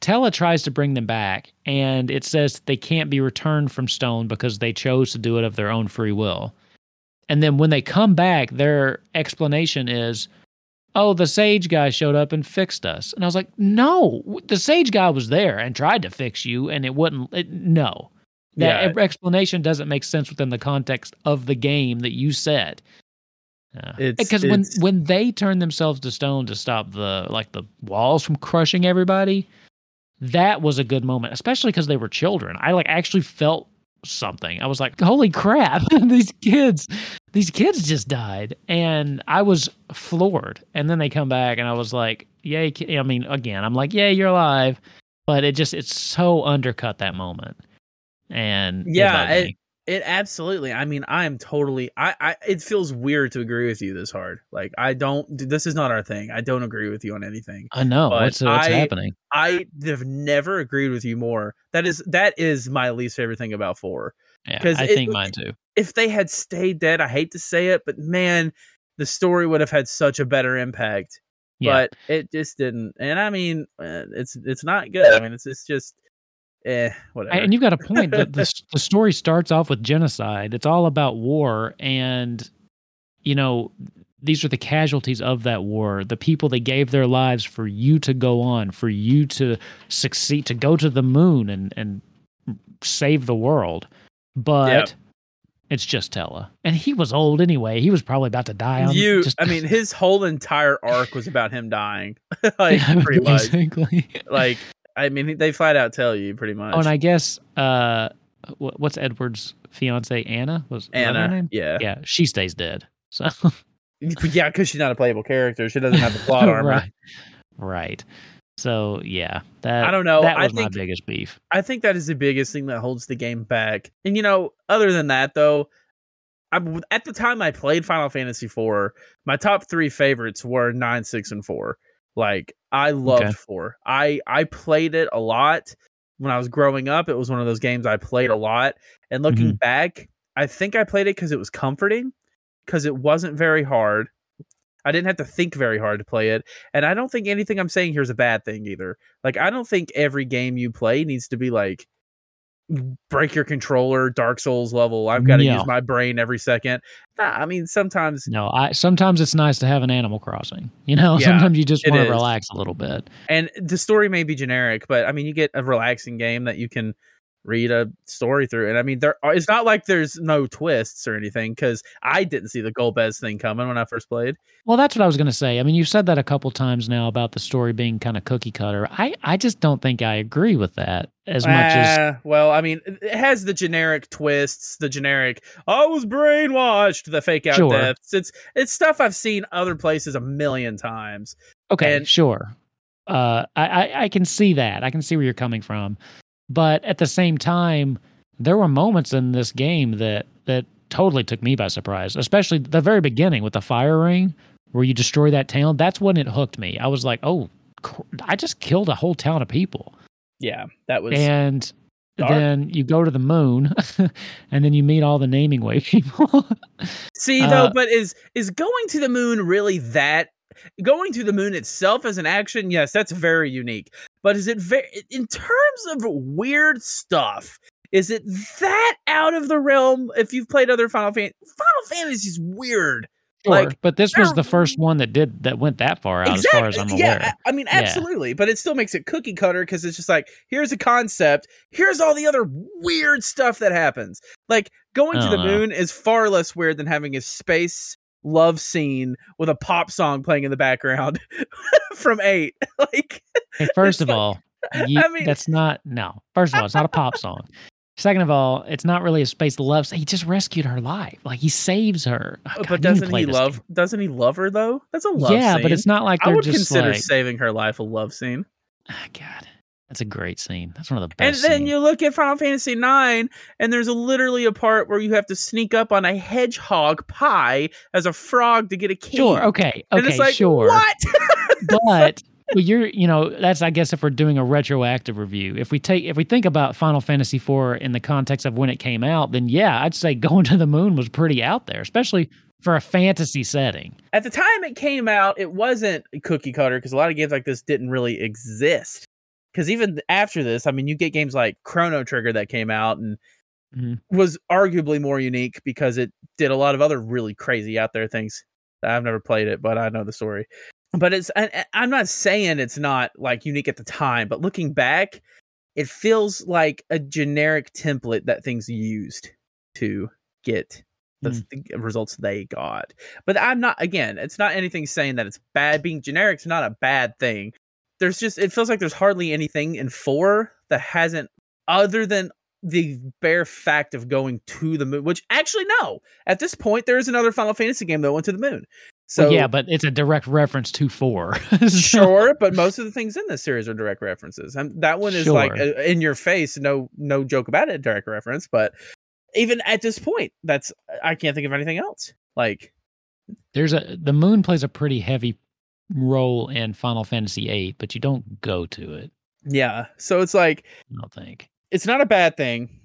Tella tries to bring them back, and it says they can't be returned from stone because they chose to do it of their own free will. And then when they come back, their explanation is, "Oh, the sage guy showed up and fixed us." And I was like, no, the sage guy was there and tried to fix you, and it wouldn't, it, no. That yeah. explanation doesn't make sense within the context of the game that you said. Because uh, when, when they turned themselves to stone to stop the like the walls from crushing everybody, that was a good moment, especially because they were children. I like actually felt something. I was like, holy crap, these kids... These kids just died, and I was floored. And then they come back, and I was like, "Yay!" I mean, again, I'm like, "Yay, you're alive!" But it just—it's so undercut that moment. And yeah, it, it, it absolutely. I mean, I am totally. I, I it feels weird to agree with you this hard. Like, I don't. This is not our thing. I don't agree with you on anything. I know what's, what's I, happening. I have never agreed with you more. That is that is my least favorite thing about four. Yeah, I it, think mine too. If they had stayed dead, I hate to say it, but man, the story would have had such a better impact. Yeah. But it just didn't. And I mean, it's it's not good. I mean, it's it's just eh, whatever. And you've got a point. the, the, the story starts off with genocide. It's all about war, and you know, these are the casualties of that war. The people that gave their lives for you to go on, for you to succeed, to go to the moon and and save the world. But yep. it's just Tella, and he was old anyway. He was probably about to die. On you, just, I mean, his whole entire arc was about him dying, like yeah, pretty much. Exactly. Like, I mean, they flat out tell you pretty much. Oh, and I guess uh, what's Edward's fiance Anna was Anna? Her name? Yeah, yeah, she stays dead. So yeah, because she's not a playable character. She doesn't have the plot armor. Right. Right. So yeah, that I don't know. That was I think, my biggest beef. I think that is the biggest thing that holds the game back. And you know, other than that though, I, at the time I played Final Fantasy four, my top three favorites were nine, six, and four. Like I loved okay. four. I I played it a lot when I was growing up. It was one of those games I played a lot. And looking mm-hmm. back, I think I played it because it was comforting, because it wasn't very hard. I didn't have to think very hard to play it. And I don't think anything I'm saying here is a bad thing either. Like, I don't think every game you play needs to be like, break your controller, Dark Souls level. I've got to no. use my brain every second. Nah, I mean, sometimes... No, I sometimes it's nice to have an Animal Crossing. You know, yeah, sometimes you just want to relax a little bit. And the story may be generic, but I mean, you get a relaxing game that you can read a story through. And I mean, there are, it's not like there's no twists or anything, because I didn't see the Golbez thing coming when I first played. Well, that's what I was going to say. I mean, you've said that a couple times now about the story being kind of cookie cutter. I, I just don't think I agree with that as uh, much as... Well, I mean, it has the generic twists, the generic, I was brainwashed, the fake out sure. deaths. It's, it's stuff I've seen other places a million times. Okay, and, sure. Uh, I, I, I can see that. I can see where you're coming from. But at the same time, there were moments in this game that, that totally took me by surprise, especially the very beginning with the fire ring where you destroy that town. That's when it hooked me. I was like, oh, I just killed a whole town of people. Yeah, that was And dark. Then you go to the moon and then you meet all the naming wave people. See, though, uh, but is is going to the moon really that? Going to the moon itself as an action, yes, that's very unique. But is it very, in terms of weird stuff, is it that out of the realm? If you've played other Final Fantasy, Final Fantasy is weird. Sure, like, but this was the first one that did that went that far out exactly, as far as I'm aware. Yeah, I mean, absolutely. Yeah. But it still makes it cookie cutter because it's just like, here's a concept. Here's all the other weird stuff that happens. Like going to uh, the moon is far less weird than having a space love scene with a pop song playing in the background from eight. Like, hey, first of like, all, you, I mean, that's not no. First of all, it's not a pop song. Second of all, it's not really a space to love. He just rescued her life. Like he saves her. Oh, God, but doesn't he love? Game. Doesn't he love her though? That's a love. Yeah, scene. But it's not like they're I would just consider like, saving her life a love scene. Oh, God. That's a great scene. That's one of the best. And then scenes. You look at Final Fantasy nine, and there's a, literally a part where you have to sneak up on a hedgehog pie as a frog to get a key. Sure, okay, okay, and it's like, sure. What? But well, you're, you know, that's I guess if we're doing a retroactive review, if we take, if we think about Final Fantasy four in the context of when it came out, then yeah, I'd say going to the moon was pretty out there, especially for a fantasy setting. At the time it came out, it wasn't cookie cutter because a lot of games like this didn't really exist. Because even after this, I mean, you get games like Chrono Trigger that came out and mm-hmm. was arguably more unique because it did a lot of other really crazy out there things. I've never played it, but I know the story. But it's I, I'm not saying it's not like unique at the time, but looking back, it feels like a generic template that things used to get the mm. th- results they got. But I'm not, again, it's not anything saying that it's bad. Being generic is not a bad thing. There's just, it feels like there's hardly anything in four that hasn't, other than the bare fact of going to the moon, which actually, no, at this point, there is another Final Fantasy game that went to the moon. So well, yeah, but it's a direct reference to four. So. Sure. But most of the things in this series are direct references. And that one is sure. like a, in your face. No, no joke about it. Direct reference. But even at this point, that's, I can't think of anything else. Like there's a, the moon plays a pretty heavy role in Final Fantasy eight, but you don't go to it. Yeah, so it's like I don't think it's not a bad thing,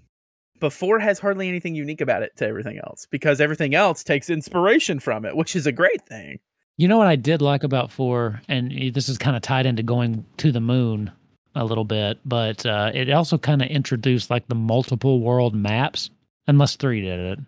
but four has hardly anything unique about it to everything else because everything else takes inspiration from it, which is a great thing. You know what I did like about four, and this is kind of tied into going to the moon a little bit, but uh, it also kind of introduced like the multiple world maps, unless three did it.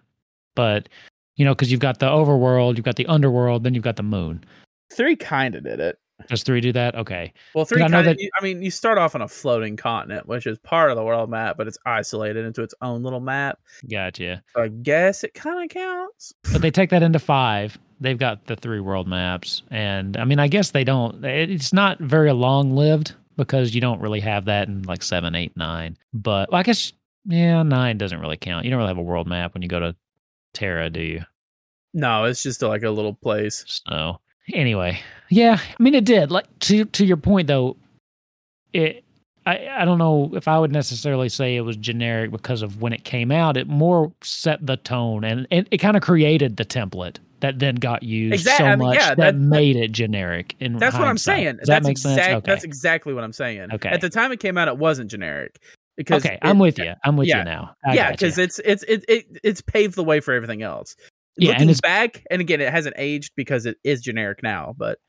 But you know, because you've got the overworld, you've got the underworld, then you've got the moon. Three kind of did it. Does three do that? Okay. Well, three kind of, I mean, you start off on a floating continent, which is part of the world map, but it's isolated into its own little map. Gotcha. So I guess it kind of counts. But they take that into five. They've got the three world maps. And I mean, I guess they don't, it's not very long lived because you don't really have that in like seven, eight, nine. But well, I guess, yeah, nine doesn't really count. You don't really have a world map when you go to Terra, do you? No, it's just like a little place. So anyway, yeah, I mean, it did. Like to to your point though, it. I, I don't know if I would necessarily say it was generic because of when it came out. It more set the tone, and, and it kind of created the template that then got used exactly. so I mean, much yeah, that, that made it generic. In that's hindsight. What I'm saying. Does that's that make exact, sense? Okay. That's exactly what I'm saying. Okay. At the time it came out, it wasn't generic. Because okay, it, I'm with you. I'm with yeah, you now. I yeah, because it's it's it, it it's paved the way for everything else. Yeah, Looking and it's back, and again, it hasn't aged because it is generic now, but.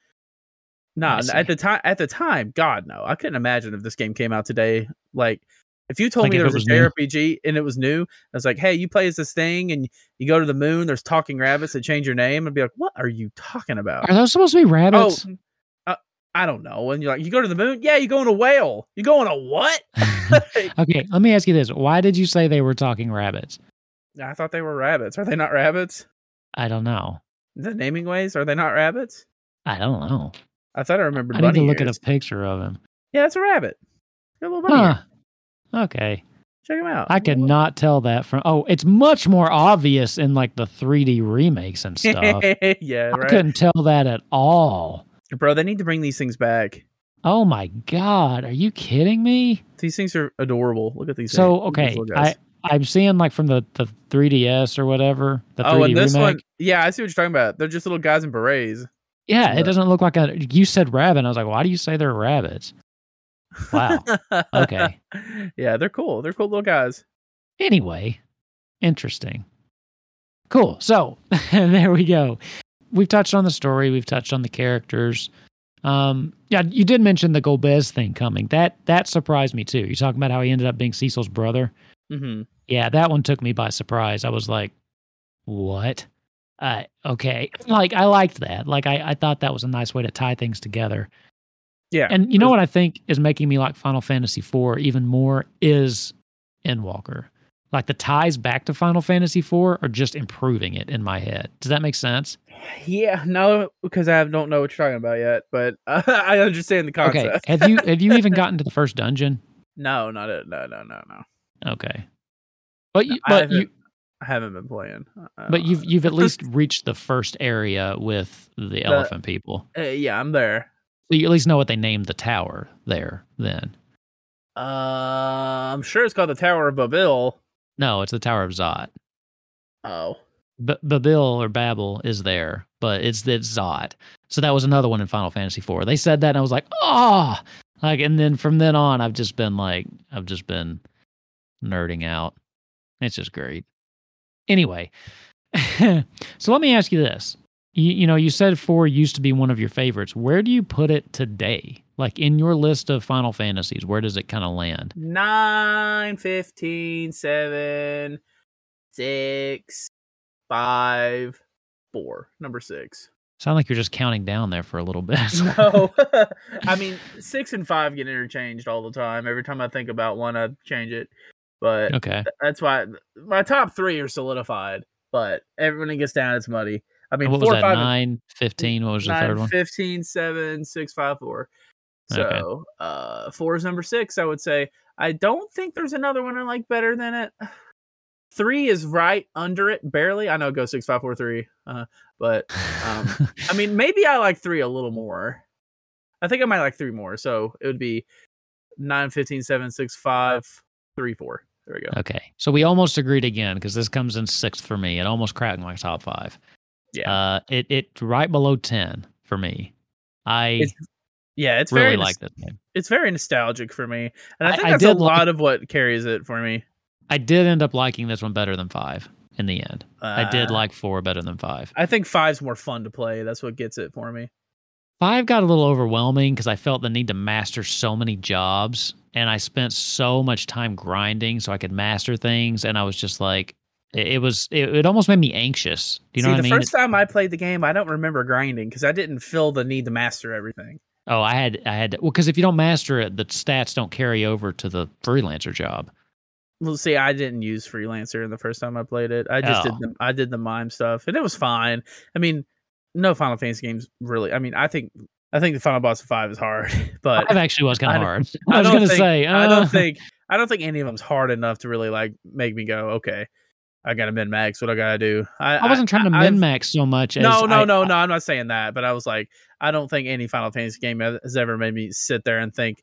No, nah, at the time, at the time, God, no, I couldn't imagine if this game came out today. Like, if you told like me there was, was a J R P G new. And it was new, I was like, hey, you play as this thing and you go to the moon, there's talking rabbits that change your name. I'd be like, what are you talking about? Are those supposed to be rabbits? Oh, uh, I don't know. And you're like, you go to the moon? Yeah, you go in a whale. You go in a what? Okay, let me ask you this. Why did you say they were talking rabbits? I thought they were rabbits. Are they not rabbits? I don't know. The naming ways, are they not rabbits? I don't know. I thought I remembered. I need bunny to look ears. At a picture of him. Yeah, it's a rabbit. It's a little bunny. Huh. Okay, check him out. I could Whoa. Not tell that from. Oh, it's much more obvious in like the three D remakes and stuff. Yeah, right. I couldn't tell that at all, bro. They need to bring these things back. Oh my God, are you kidding me? These things are adorable. Look at these. So things. Okay, I I'm seeing like from the, the three D S or whatever. The oh, three D and this remake. One. Yeah, I see what you're talking about. They're just little guys in berets. Yeah, it doesn't look like a. You said rabbit. And I was like, why do you say they're rabbits? Wow. Okay. Yeah, they're cool. They're cool little guys. Anyway, interesting. Cool. So there we go. We've touched on the story. We've touched on the characters. Um, yeah, you did mention the Golbez thing coming. That that surprised me too. You're talking about how he ended up being Cecil's brother. Mm-hmm. Yeah, that one took me by surprise. I was like, what? Uh, okay. Like, I liked that. Like, I, I thought that was a nice way to tie things together. Yeah. And you know what I think is making me like Final Fantasy four even more is Endwalker. Like, the ties back to Final Fantasy four are just improving it in my head. Does that make sense? Yeah. No, because I don't know what you're talking about yet, but uh, I understand the concept. Okay. Have you, have you even gotten to the first dungeon? No, not it. No, no, no, no. Okay. But you, no, but you, I haven't been playing. But you've you've at least reached the first area with the, the elephant people. Uh, yeah, I'm there. So you at least know what they named the tower there then. Uh, I'm sure it's called the Tower of Babel. No, it's the Tower of Zot. Oh. B- Babel or Babel is there, but it's, it's Zot. So that was another one in Final Fantasy four. They said that and I was like, oh! Like, and then from then on, I've just been like, I've just been nerding out. It's just great. Anyway, so let me ask you this. You, you know, you said four used to be one of your favorites. Where do you put it today? Like in your list of Final Fantasies, where does it kind of land? nine, fifteen, seven, six, five, four. Number six. Sound like you're just counting down there for a little bit. No. I mean, six and five get interchanged all the time. Every time I think about one, I change it. But okay. That's why my top three are solidified, but when it gets down, it's muddy. I mean, what four, was that? Five, nine, fifteen. What was nine, the third one? fifteen, seven, six, five, four. So okay. uh, four is number six, I would say. I don't think there's another one I like better than it. Three is right under it, barely. I know it goes six, five, four, three. Uh, but um, I mean, maybe I like three a little more. I think I might like three more. So it would be nine, fifteen, seven, six, five, three, four. There we go. Okay. So we almost agreed again because this comes in sixth for me. It almost cracked my top five. Yeah. Uh, it it right below ten for me. I it's, yeah, it's really very, like this game. It's very nostalgic for me. And I think I, that's I a lot like, of what carries it for me. I did end up liking this one better than five in the end. Uh, I did like four better than five. I think five's more fun to play. That's what gets it for me. Five got a little overwhelming because I felt the need to master so many jobs. And I spent so much time grinding so I could master things. And I was just like, it was, it, it almost made me anxious. Do you See, know what I mean? The first time I played the game, I don't remember grinding because I didn't feel the need to master everything. Oh, I had, I had, to, well, because if you don't master it, the stats don't carry over to the freelancer job. Well, see, I didn't use freelancer in the first time I played it. I just oh. did, the, I did the mime stuff and it was fine. I mean, no Final Fantasy games really. I mean, I think. I think the final boss of five is hard, but five actually was kind of hard. I, I was going to say, uh... I don't think, I don't think any of them's hard enough to really like make me go, okay, I got to min max what I got to do. I, I wasn't I, trying to min max so much. As no, no, I, no, no. I'm not saying that, but I was like, I don't think any Final Fantasy game has ever made me sit there and think,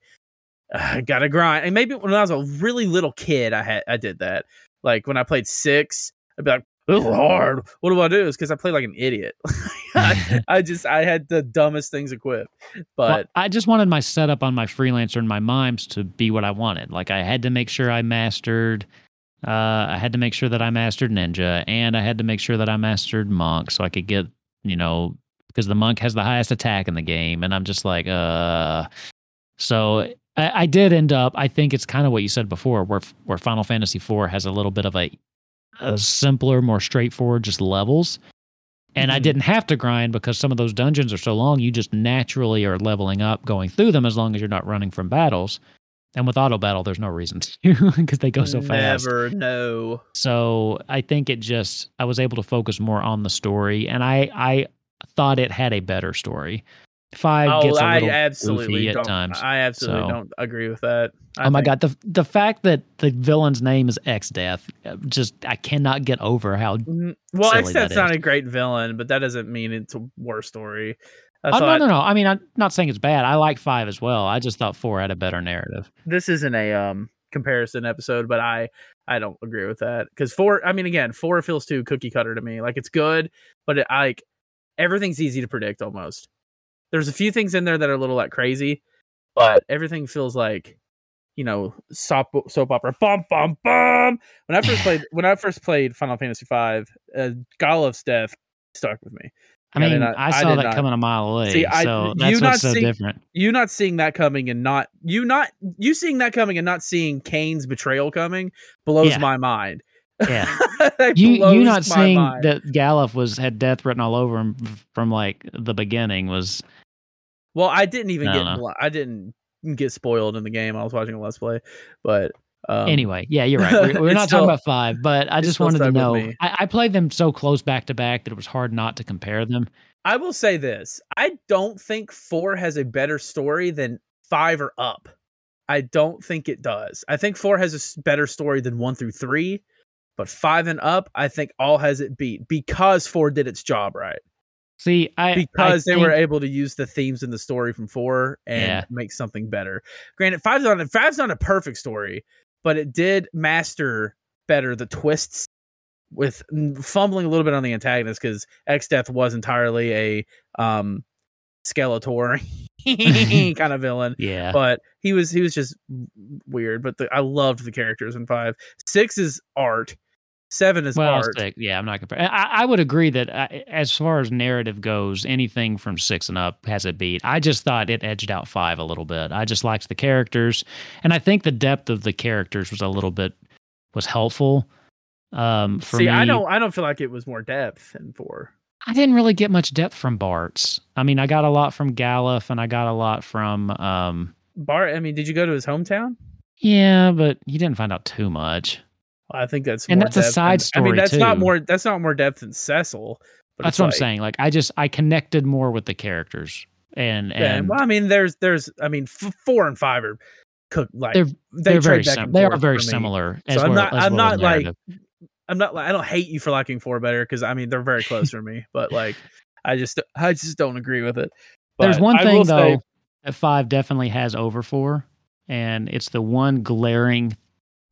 I got to grind. And maybe when I was a really little kid, I had, I did that. Like when I played six, I'd be like, this is hard. What do I do? It's because I played like an idiot. I, I just, I had the dumbest things equipped. But well, I just wanted my setup on my Freelancer and my mimes to be what I wanted. Like I had to make sure I mastered, uh, I had to make sure that I mastered Ninja, and I had to make sure that I mastered Monk, so I could get, you know, because the Monk has the highest attack in the game. And I'm just like, uh, so I, I did end up, I think it's kind of what you said before, where, where Final Fantasy four has a little bit of a, a simpler, more straightforward, just levels. And mm-hmm. I didn't have to grind because some of those dungeons are so long, you just naturally are leveling up going through them as long as you're not running from battles. And with auto battle, there's no reason to because they go so fast. Never know. So I think it just, I was able to focus more on the story, and I, I thought it had a better story. Five oh, gets a little I absolutely goofy at times. I absolutely so. don't agree with that. I oh think. my god, the the fact that the villain's name is X-Death, just I cannot get over how mm-hmm. well X-Death's not a great villain, but that doesn't mean it's a worse story. I oh, thought, no, no, no. I mean, I'm not saying it's bad. I like five as well. I just thought four had a better narrative. This isn't a um comparison episode, but I I don't agree with that because four. I mean, again, four feels too cookie cutter to me. Like it's good, but it, like everything's easy to predict almost. There's a few things in there that are a little like crazy, but everything feels like, you know, soap soap opera. Bum bum bum. When I first played, when I first played Final Fantasy five, uh, Galof's death stuck with me. I mean, I, I saw I that not. coming a mile away. See, I, so that's you what's so see, different. You not seeing that coming and not you not you seeing that coming and not seeing Kane's betrayal coming blows yeah. my mind. Yeah, you you not seeing mind. that Galof was had death written all over him from like the beginning was. Well, I didn't even I get blo- I didn't get spoiled in the game. I was watching a Let's Play, but um, anyway, yeah, you're right. We're, we're not still, talking about five, but I just wanted to know. I, I played them so close back to back that it was hard not to compare them. I will say this: I don't think four has a better story than five or up. I don't think it does. I think four has a better story than one through three, but five and up, I think all has it beat because four did its job right. See, I because I they think, were able to use the themes in the story from four and yeah. make something better. Granted, five's not five's not a perfect story, but it did master better the twists with fumbling a little bit on the antagonist because X-Death was entirely a um, Skeletor kind of villain. Yeah, but he was he was just weird. But the, I loved the characters in five. Six is art. Seven is well, art. Six, yeah, I'm not comparing. I, I would agree that I, as far as narrative goes, anything from six and up has a beat. I just thought it edged out five a little bit. I just liked the characters, and I think the depth of the characters was a little bit was helpful. Um, for See, me. I don't, I don't feel like it was more depth than four. I didn't really get much depth from Bart's. I mean, I got a lot from Galof, and I got a lot from um, Bart. I mean, did you go to his hometown? Yeah, but you didn't find out too much. I think that's more and that's depth a side than, story. I mean, that's too. not more. That's not more depth than Cecil. But that's what like, I'm saying. Like, I just I connected more with the characters, and yeah, and well, I mean, there's there's I mean, f- four and five are cooked like they're, they they're very sim- they are very similar. As so well, I'm not as I'm well not like I'm not like I don't hate you for liking four better because I mean they're very close for me, but like I just I just don't agree with it. But there's one thing though say, that five definitely has over four, and it's the one glaring.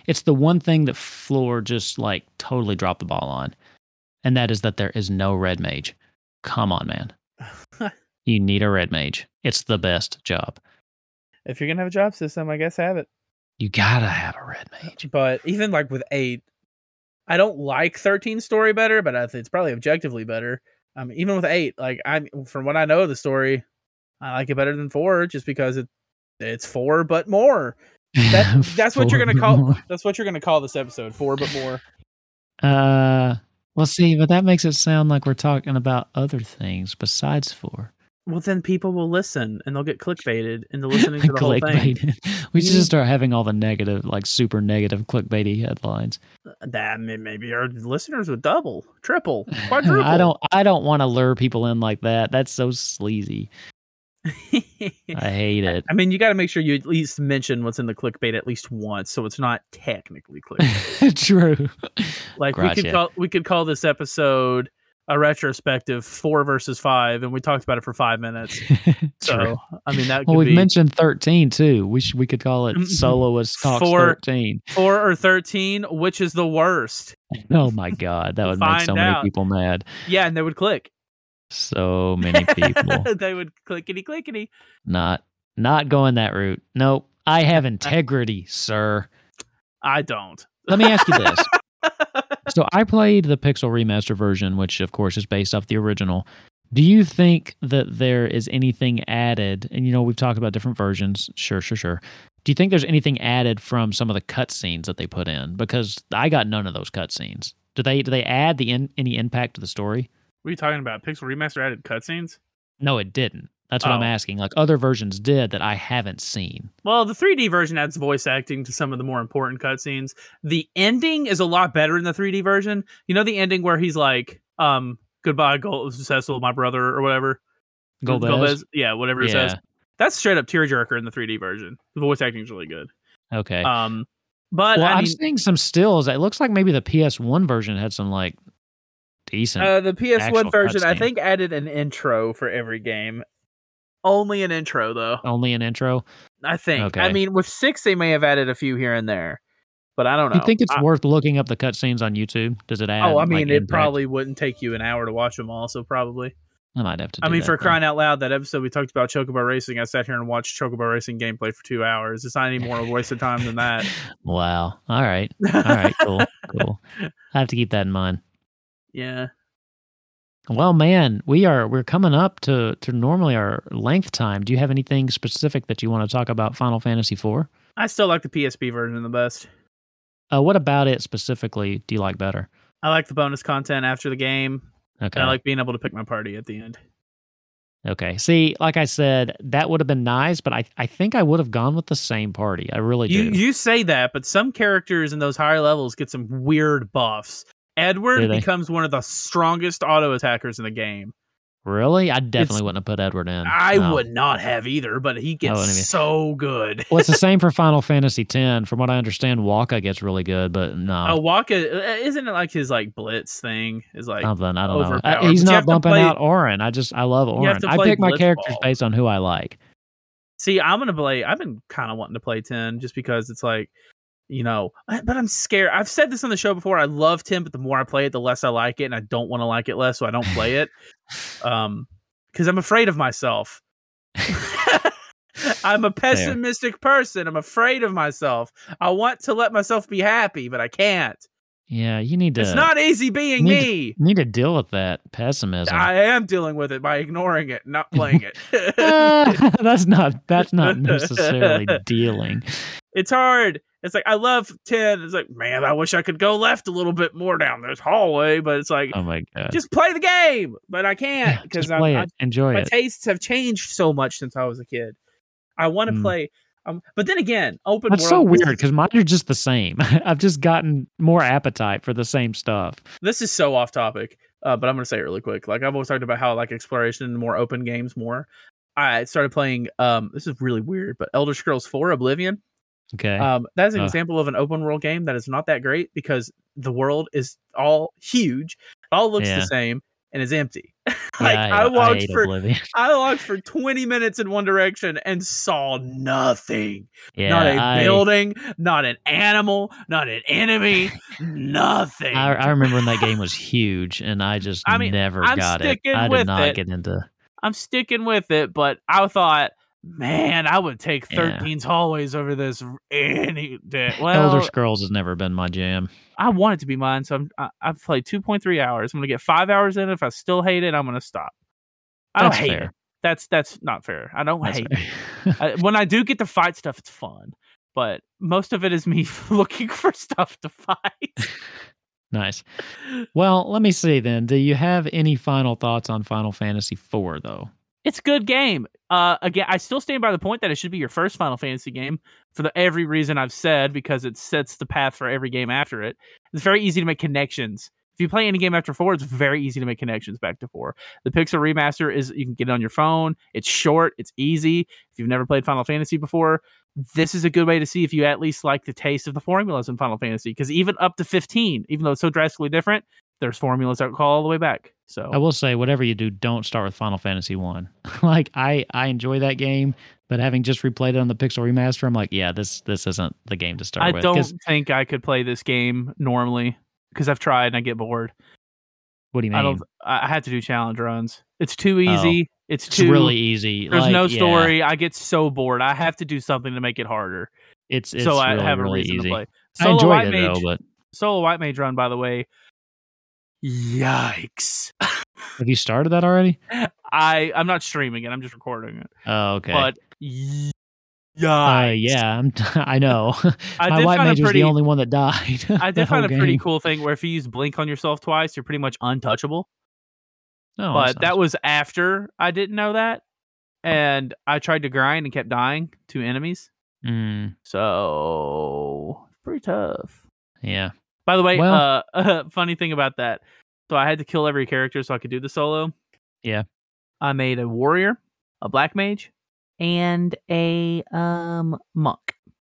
It's the one thing that Floor just like totally dropped the ball on, and that is that there is no red mage. Come on, man. You need a red mage. It's the best job. If you're going to have a job system, I guess have it. You got to have a red mage. But even like with eight, I don't like thirteen story better, but I think it's probably objectively better. Um, even with eight, like I'm from what I know of the story, I like it better than four just because it it's four but more. That, that's what you're gonna call. That's what you're gonna call this episode. Four, but more. Uh, well, see, but that makes it sound like we're talking about other things besides four. Well, then people will listen and they'll get clickbaited into listening to the whole thing. We should just start having all the negative, like super negative, clickbaity headlines. That maybe our listeners would double, triple, quadruple. I don't. I don't want to lure people in like that. That's so sleazy. I hate it. I mean, you got to make sure you at least mention what's in the clickbait at least once, so it's not technically clickbait. True. Like gotcha. we could call we could call this episode a retrospective four versus five, and we talked about it for five minutes. So I mean that. Could well, we've be, mentioned thirteen too. We sh- we could call it Soloist Talks four, thirteen, four or thirteen. Which is the worst? Oh my god, that would make so many out. people mad. Yeah, and they would click. So many people. They would clickety clickety. Not not going that route. Nope. I have integrity, sir. I don't. Let me ask you this. So I played the Pixel Remaster version, which of course is based off the original. Do you think that there is anything added? And you know, we've talked about different versions. Sure, sure, sure. Do you think there's anything added from some of the cutscenes that they put in? Because I got none of those cutscenes. Do they do they add the in, any impact to the story? What are you talking about? Pixel Remaster added cutscenes? No, it didn't. That's what oh. I'm asking. Like other versions did that I haven't seen. Well, the three D version adds voice acting to some of the more important cutscenes. The ending is a lot better in the three D version. You know the ending where he's like, um, goodbye, Gold Cecil, my brother, or whatever? Golbez? Golbez? Yeah, whatever it yeah. says. That's straight up tearjerker in the three D version. The voice acting is really good. Okay. Um, but well, I mean, I'm seeing some stills. It looks like maybe the P S one version had some like... Decent. Uh, the P S one version, I think, added an intro for every game. Only an intro, though. Only an intro? I think. Okay. I mean, with six, they may have added a few here and there, but I don't know. You think it's I, worth looking up the cutscenes on YouTube? Does it add? Oh, I mean, like, it impact? Probably wouldn't take you an hour to watch them all, so probably. I might have to do I mean, that, for though. Crying out loud, that episode we talked about Chocobo Racing, I sat here and watched Chocobo Racing gameplay for two hours. It's not any more a waste of time than that. Wow. All right. All right, cool. Cool. I have to keep that in mind. Yeah. Well, man, we are we're coming up to, to normally our length time. Do you have anything specific that you want to talk about Final Fantasy four? I still like the P S P version the best. Uh, what about it specifically do you like better? I like the bonus content after the game. Okay. And I like being able to pick my party at the end. Okay. See, like I said, that would have been nice, but I, I think I would have gone with the same party. I really you, do. You say that, but some characters in those higher levels get some weird buffs. Edward becomes one of the strongest auto attackers in the game. Really? I definitely it's, wouldn't have put Edward in. I no. would not have either, but he gets so good. Well, it's the same for Final Fantasy X. From what I understand, Waka gets really good, but no. Oh, Waka, isn't it like his like blitz thing? Is like Something, I don't know. I, he's but not bumping play, out Orin. I just, I love Orin. I pick my characters ball. based on who I like. See, I'm going to play, I've been kind of wanting to play ten just because it's like, you know, but I'm scared. I've said this on the show before. I love ten, but the more I play it, the less I like it, and I don't want to like it less, so I don't play it. Um, because I'm afraid of myself. I'm a pessimistic there. person. I'm afraid of myself. I want to let myself be happy, but I can't. Yeah, you need to. It's not easy being you me. To, you need to deal with that pessimism. I am dealing with it by ignoring it, not playing it. uh, that's not. That's not necessarily dealing. It's hard. It's like, I love ten. It's like, man, I wish I could go left a little bit more down this hallway. But it's like, oh my God, just play the game. But I can't because yeah, I, I enjoy my it. My tastes have changed so much since I was a kid. I want to mm. play. Um, but then again, open That's world. That's so weird because mine are just the same. I've just gotten more appetite for the same stuff. This is so off topic, uh, but I'm going to say it really quick. Like I've always talked about how I like exploration and more open games more. I started playing, um, this is really weird, but Elder Scrolls four Oblivion. Okay. Um, that's an uh. example of an open world game that is not that great because the world is all huge. It all looks yeah. the same and is empty. like yeah, I, I walked I for Oblivion. I walked for twenty minutes in one direction and saw nothing. Yeah, not a I, building, not an animal, not an enemy, nothing. I, I remember when that game was huge and I just I mean, never I'm got it. I did not it. get into I'm sticking with it, but I thought Man, I would take thirteen's yeah. hallways over this any day. Well, Elder Scrolls has never been my jam. I want it to be mine, so I'm, I, I've played two point three hours. I'm going to get five hours in. If I still hate it, I'm going to stop. I that's don't hate fair. it. That's, that's not fair. I don't that's hate fair. it. I, when I do get to fight stuff, it's fun. But most of it is me looking for stuff to fight. Nice. Well, let me see then. Do you have any final thoughts on Final Fantasy four, though? It's a good game. Uh, again, I still stand by the point that it should be your first Final Fantasy game for the, every reason I've said, because it sets the path for every game after it. It's very easy to make connections If you play any game after four, it's very easy to make connections back to four. The Pixel Remaster is, you can get it on your phone. It's short. It's easy. If you've never played Final Fantasy before, this is a good way to see if you at least like the taste of the formulas in Final Fantasy. Because even up to fifteen, even though it's so drastically different, there's formulas that call all the way back. So I will say, whatever you do, don't start with Final Fantasy One. Like I, I enjoy that game, but having just replayed it on the Pixel Remaster, I'm like, yeah, this this isn't the game to start I with. I don't think I could play this game normally because I've tried and I get bored. What do you mean? I don't. I had to do challenge runs. It's too easy. Oh, it's too it's really easy. There's like, no story. Yeah. I get so bored. I have to do something to make it harder. It's, it's so really, I have a really reason easy. to play. Solo I enjoyed White it Mage, though, but Solo White Mage Run, by the way. Yikes. Have you started that already? I, I'm not streaming it. I'm just recording it. Oh, okay. But yikes. Uh, yeah, I'm t- I know. I My White Mage was the only one that died. I did find a game. pretty cool thing where if you use Blink on yourself twice, you're pretty much untouchable. No, but that, that was after I didn't know that. And I tried to grind and kept dying to enemies. Mm. So, pretty tough. Yeah. By the way, well, uh, uh, funny thing about that. So I had to kill every character so I could do the solo. Yeah. I made a warrior, a black mage, and a um monk.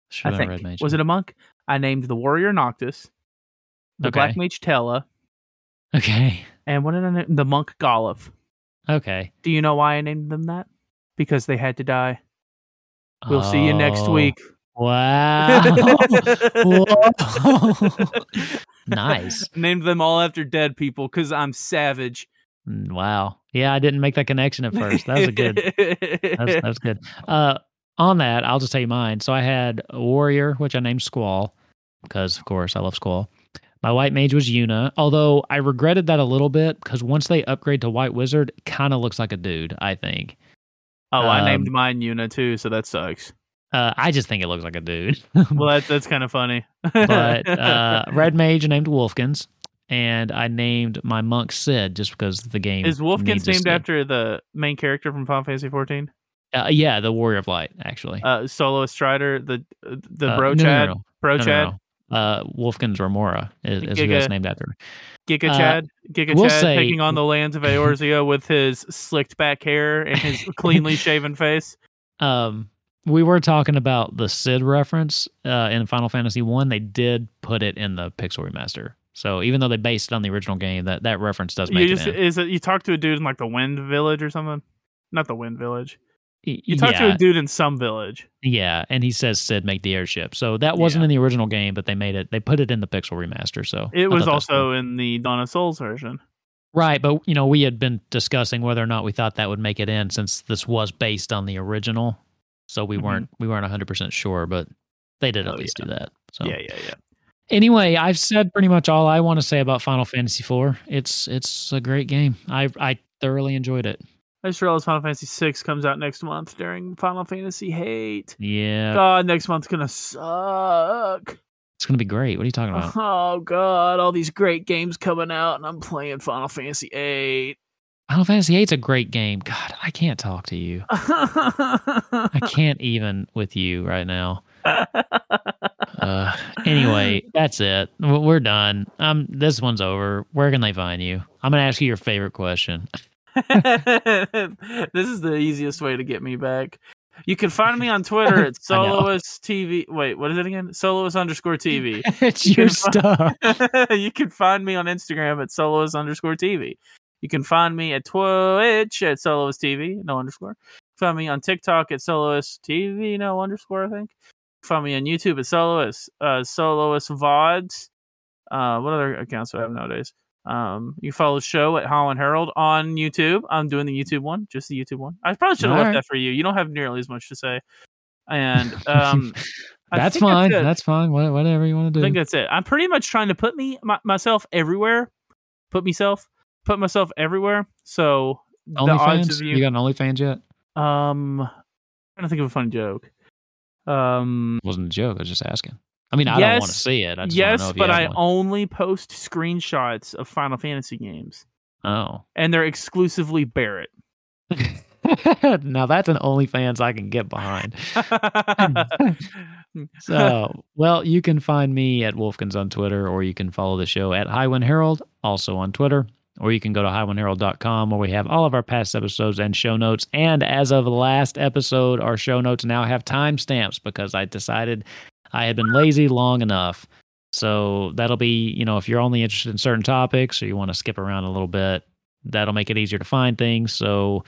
Should I think. Red mage, was it a monk? I named the warrior Noctis, the okay. black mage Tella. Okay. And what did I name? The monk Golov. Okay. Do you know why I named them that? Because they had to die. We'll oh. see you next week. Wow. Nice. Named them all after dead people because I'm savage. Wow. Yeah, I didn't make that connection at first. That was a good. That's that was good. Uh, on that, I'll just tell you mine. So I had a warrior, which I named Squall, because of course I love Squall. My white mage was Yuna, although I regretted that a little bit because once they upgrade to white wizard, it kind of looks like a dude, I think. Oh, um, I named mine Yuna too, so that sucks. Uh, I just think it looks like a dude. Well, that's, that's kind of funny. But uh, Red Mage named Wolfkins, and I named my monk Cid just because the game is Wolfkins named after the main character from Final Fantasy fourteen. Uh, yeah, the Warrior of Light, actually. Uh, Solo Strider, the the uh, Bro no, Chad, no, no, no. Bro no, Chad. No, no. Uh, Wolfkins Remora is, is Giga, who it's named after. Giga uh, Chad, Giga we'll Chad, say, taking on the lands of Eorzea with his slicked back hair and his cleanly shaven face. Um. We were talking about the Cid reference uh, in Final Fantasy One. They did put it in the Pixel Remaster. So even though they based it on the original game, that, that reference does make you just, it in. Is it. You talk to a dude in like the Wind Village or something? Not the Wind Village. You talk yeah. to a dude in some village. Yeah, and he says Cid make the airship. So that wasn't yeah. in the original game, but they made it. They put it in the Pixel Remaster. So It I was also cool. in the Dawn of Souls version. Right, but you know we had been discussing whether or not we thought that would make it in since this was based on the original. So we weren't mm-hmm. we weren't one hundred percent sure, but they did at oh, least yeah. do that. So yeah, yeah, yeah. Anyway, I've said pretty much all I want to say about Final Fantasy four. It's it's a great game. I I thoroughly enjoyed it. I just realized Final Fantasy six comes out next month during Final Fantasy Hate. Yeah. God, next month's gonna suck. It's gonna be great. What are you talking about? Oh God, all these great games coming out, and I'm playing Final Fantasy eight. Final Fantasy eight's a great game. God, I can't talk to you. I can't even with you right now. Uh, anyway, that's it. We're done. Um, this one's over. Where can they find you? I'm going to ask you your favorite question. This is the easiest way to get me back. You can find me on Twitter at Soloist T V. Wait, what is it again? Soloist underscore T V. It's you your stuff. Find, you can find me on Instagram at Soloist underscore T V. You can find me at Twitch at Soloist T V, no underscore. Find me on TikTok at Soloist T V, no underscore, I think. Find me on YouTube at Soloist, uh, Soloist V O Ds. Uh, what other accounts do I have nowadays? Um, you can follow the show at Holland Herald on YouTube. I'm doing the YouTube one, just the YouTube one. I probably should have left right. that for you. You don't have nearly as much to say. And um, that's fine. That's, that's fine. Whatever you want to do. I think that's it. I'm pretty much trying to put me my, myself everywhere. Put myself. Put myself everywhere. So OnlyFans? You, you got an OnlyFans yet? Um, I'm trying to think of a funny joke. Um, it wasn't a joke. I was just asking. I mean, I yes, don't want to see it. I just yes, know if but you I one. only post screenshots of Final Fantasy games. Oh, and they're exclusively Barrett. Now that's an OnlyFans I can get behind. So, well, you can find me at Wolfkins on Twitter, or you can follow the show at Highwind Herald, also on Twitter, or you can go to highwind herald dot com, where we have all of our past episodes and show notes. And as of the last episode, our show notes now have timestamps, because I decided I had been lazy long enough. So that'll be, you know, if you're only interested in certain topics or you want to skip around a little bit, that'll make it easier to find things. So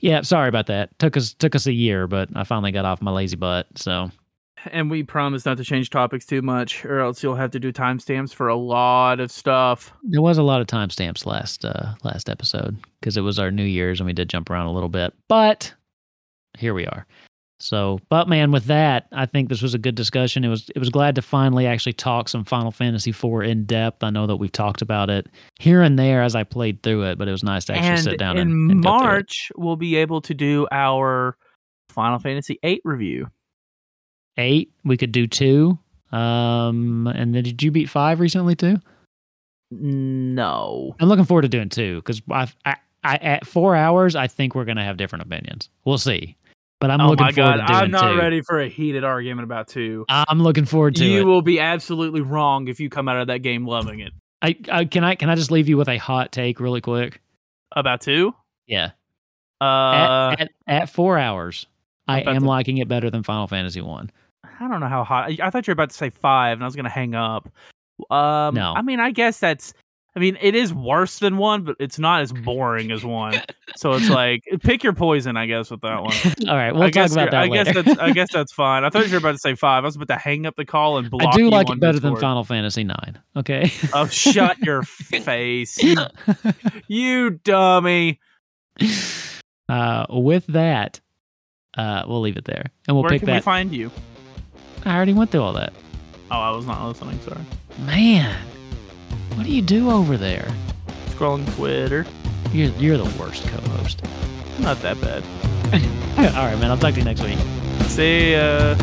yeah, sorry about that. Took us took us a year, but I finally got off my lazy butt. So, and we promise not to change topics too much, or else you'll have to do timestamps for a lot of stuff. There was a lot of timestamps last uh, last episode, because it was our New Year's and we did jump around a little bit. But here we are. So, but man, with that, I think this was a good discussion. It was it was glad to finally actually talk some Final Fantasy four in depth. I know that we've talked about it here and there as I played through it, but it was nice to actually and sit down in and in March we'll be able to do our Final Fantasy eight review. Eight, we could do two. Um, and then did you beat five recently too? No, I'm looking forward to doing two, because I, I, I at four hours I think we're gonna have different opinions. We'll see. But I'm oh looking my forward God. to doing I'm not two. ready for a heated argument about two. I'm looking forward to you it. You will be absolutely wrong if you come out of that game loving it. I, I can I can I just leave you with a hot take really quick about two? Yeah. Uh, at, at, at four hours, I am to... liking it better than Final Fantasy One. I. I don't know how hot. I, I thought you were about to say five, and I was going to hang up. Um, no. I mean, I guess that's. I mean, it is worse than one, but it's not as boring as one. So it's like, pick your poison, I guess, with that one. All right, we'll I talk about that I later. Guess that's, I guess that's fine. I thought you were about to say five. I was about to hang up the call and block you. I do you like it better Discord. than Final Fantasy nine, okay? Oh, shut your face. You, you dummy. Uh, with that, uh, we'll leave it there. And we'll Where pick can that. we find you? I already went through all that. Oh, I was not listening, sorry. Man. What do you do over there? Scrolling Twitter. You're, you're the worst co-host. Not that bad. All right, man. I'll talk to you next week. See ya.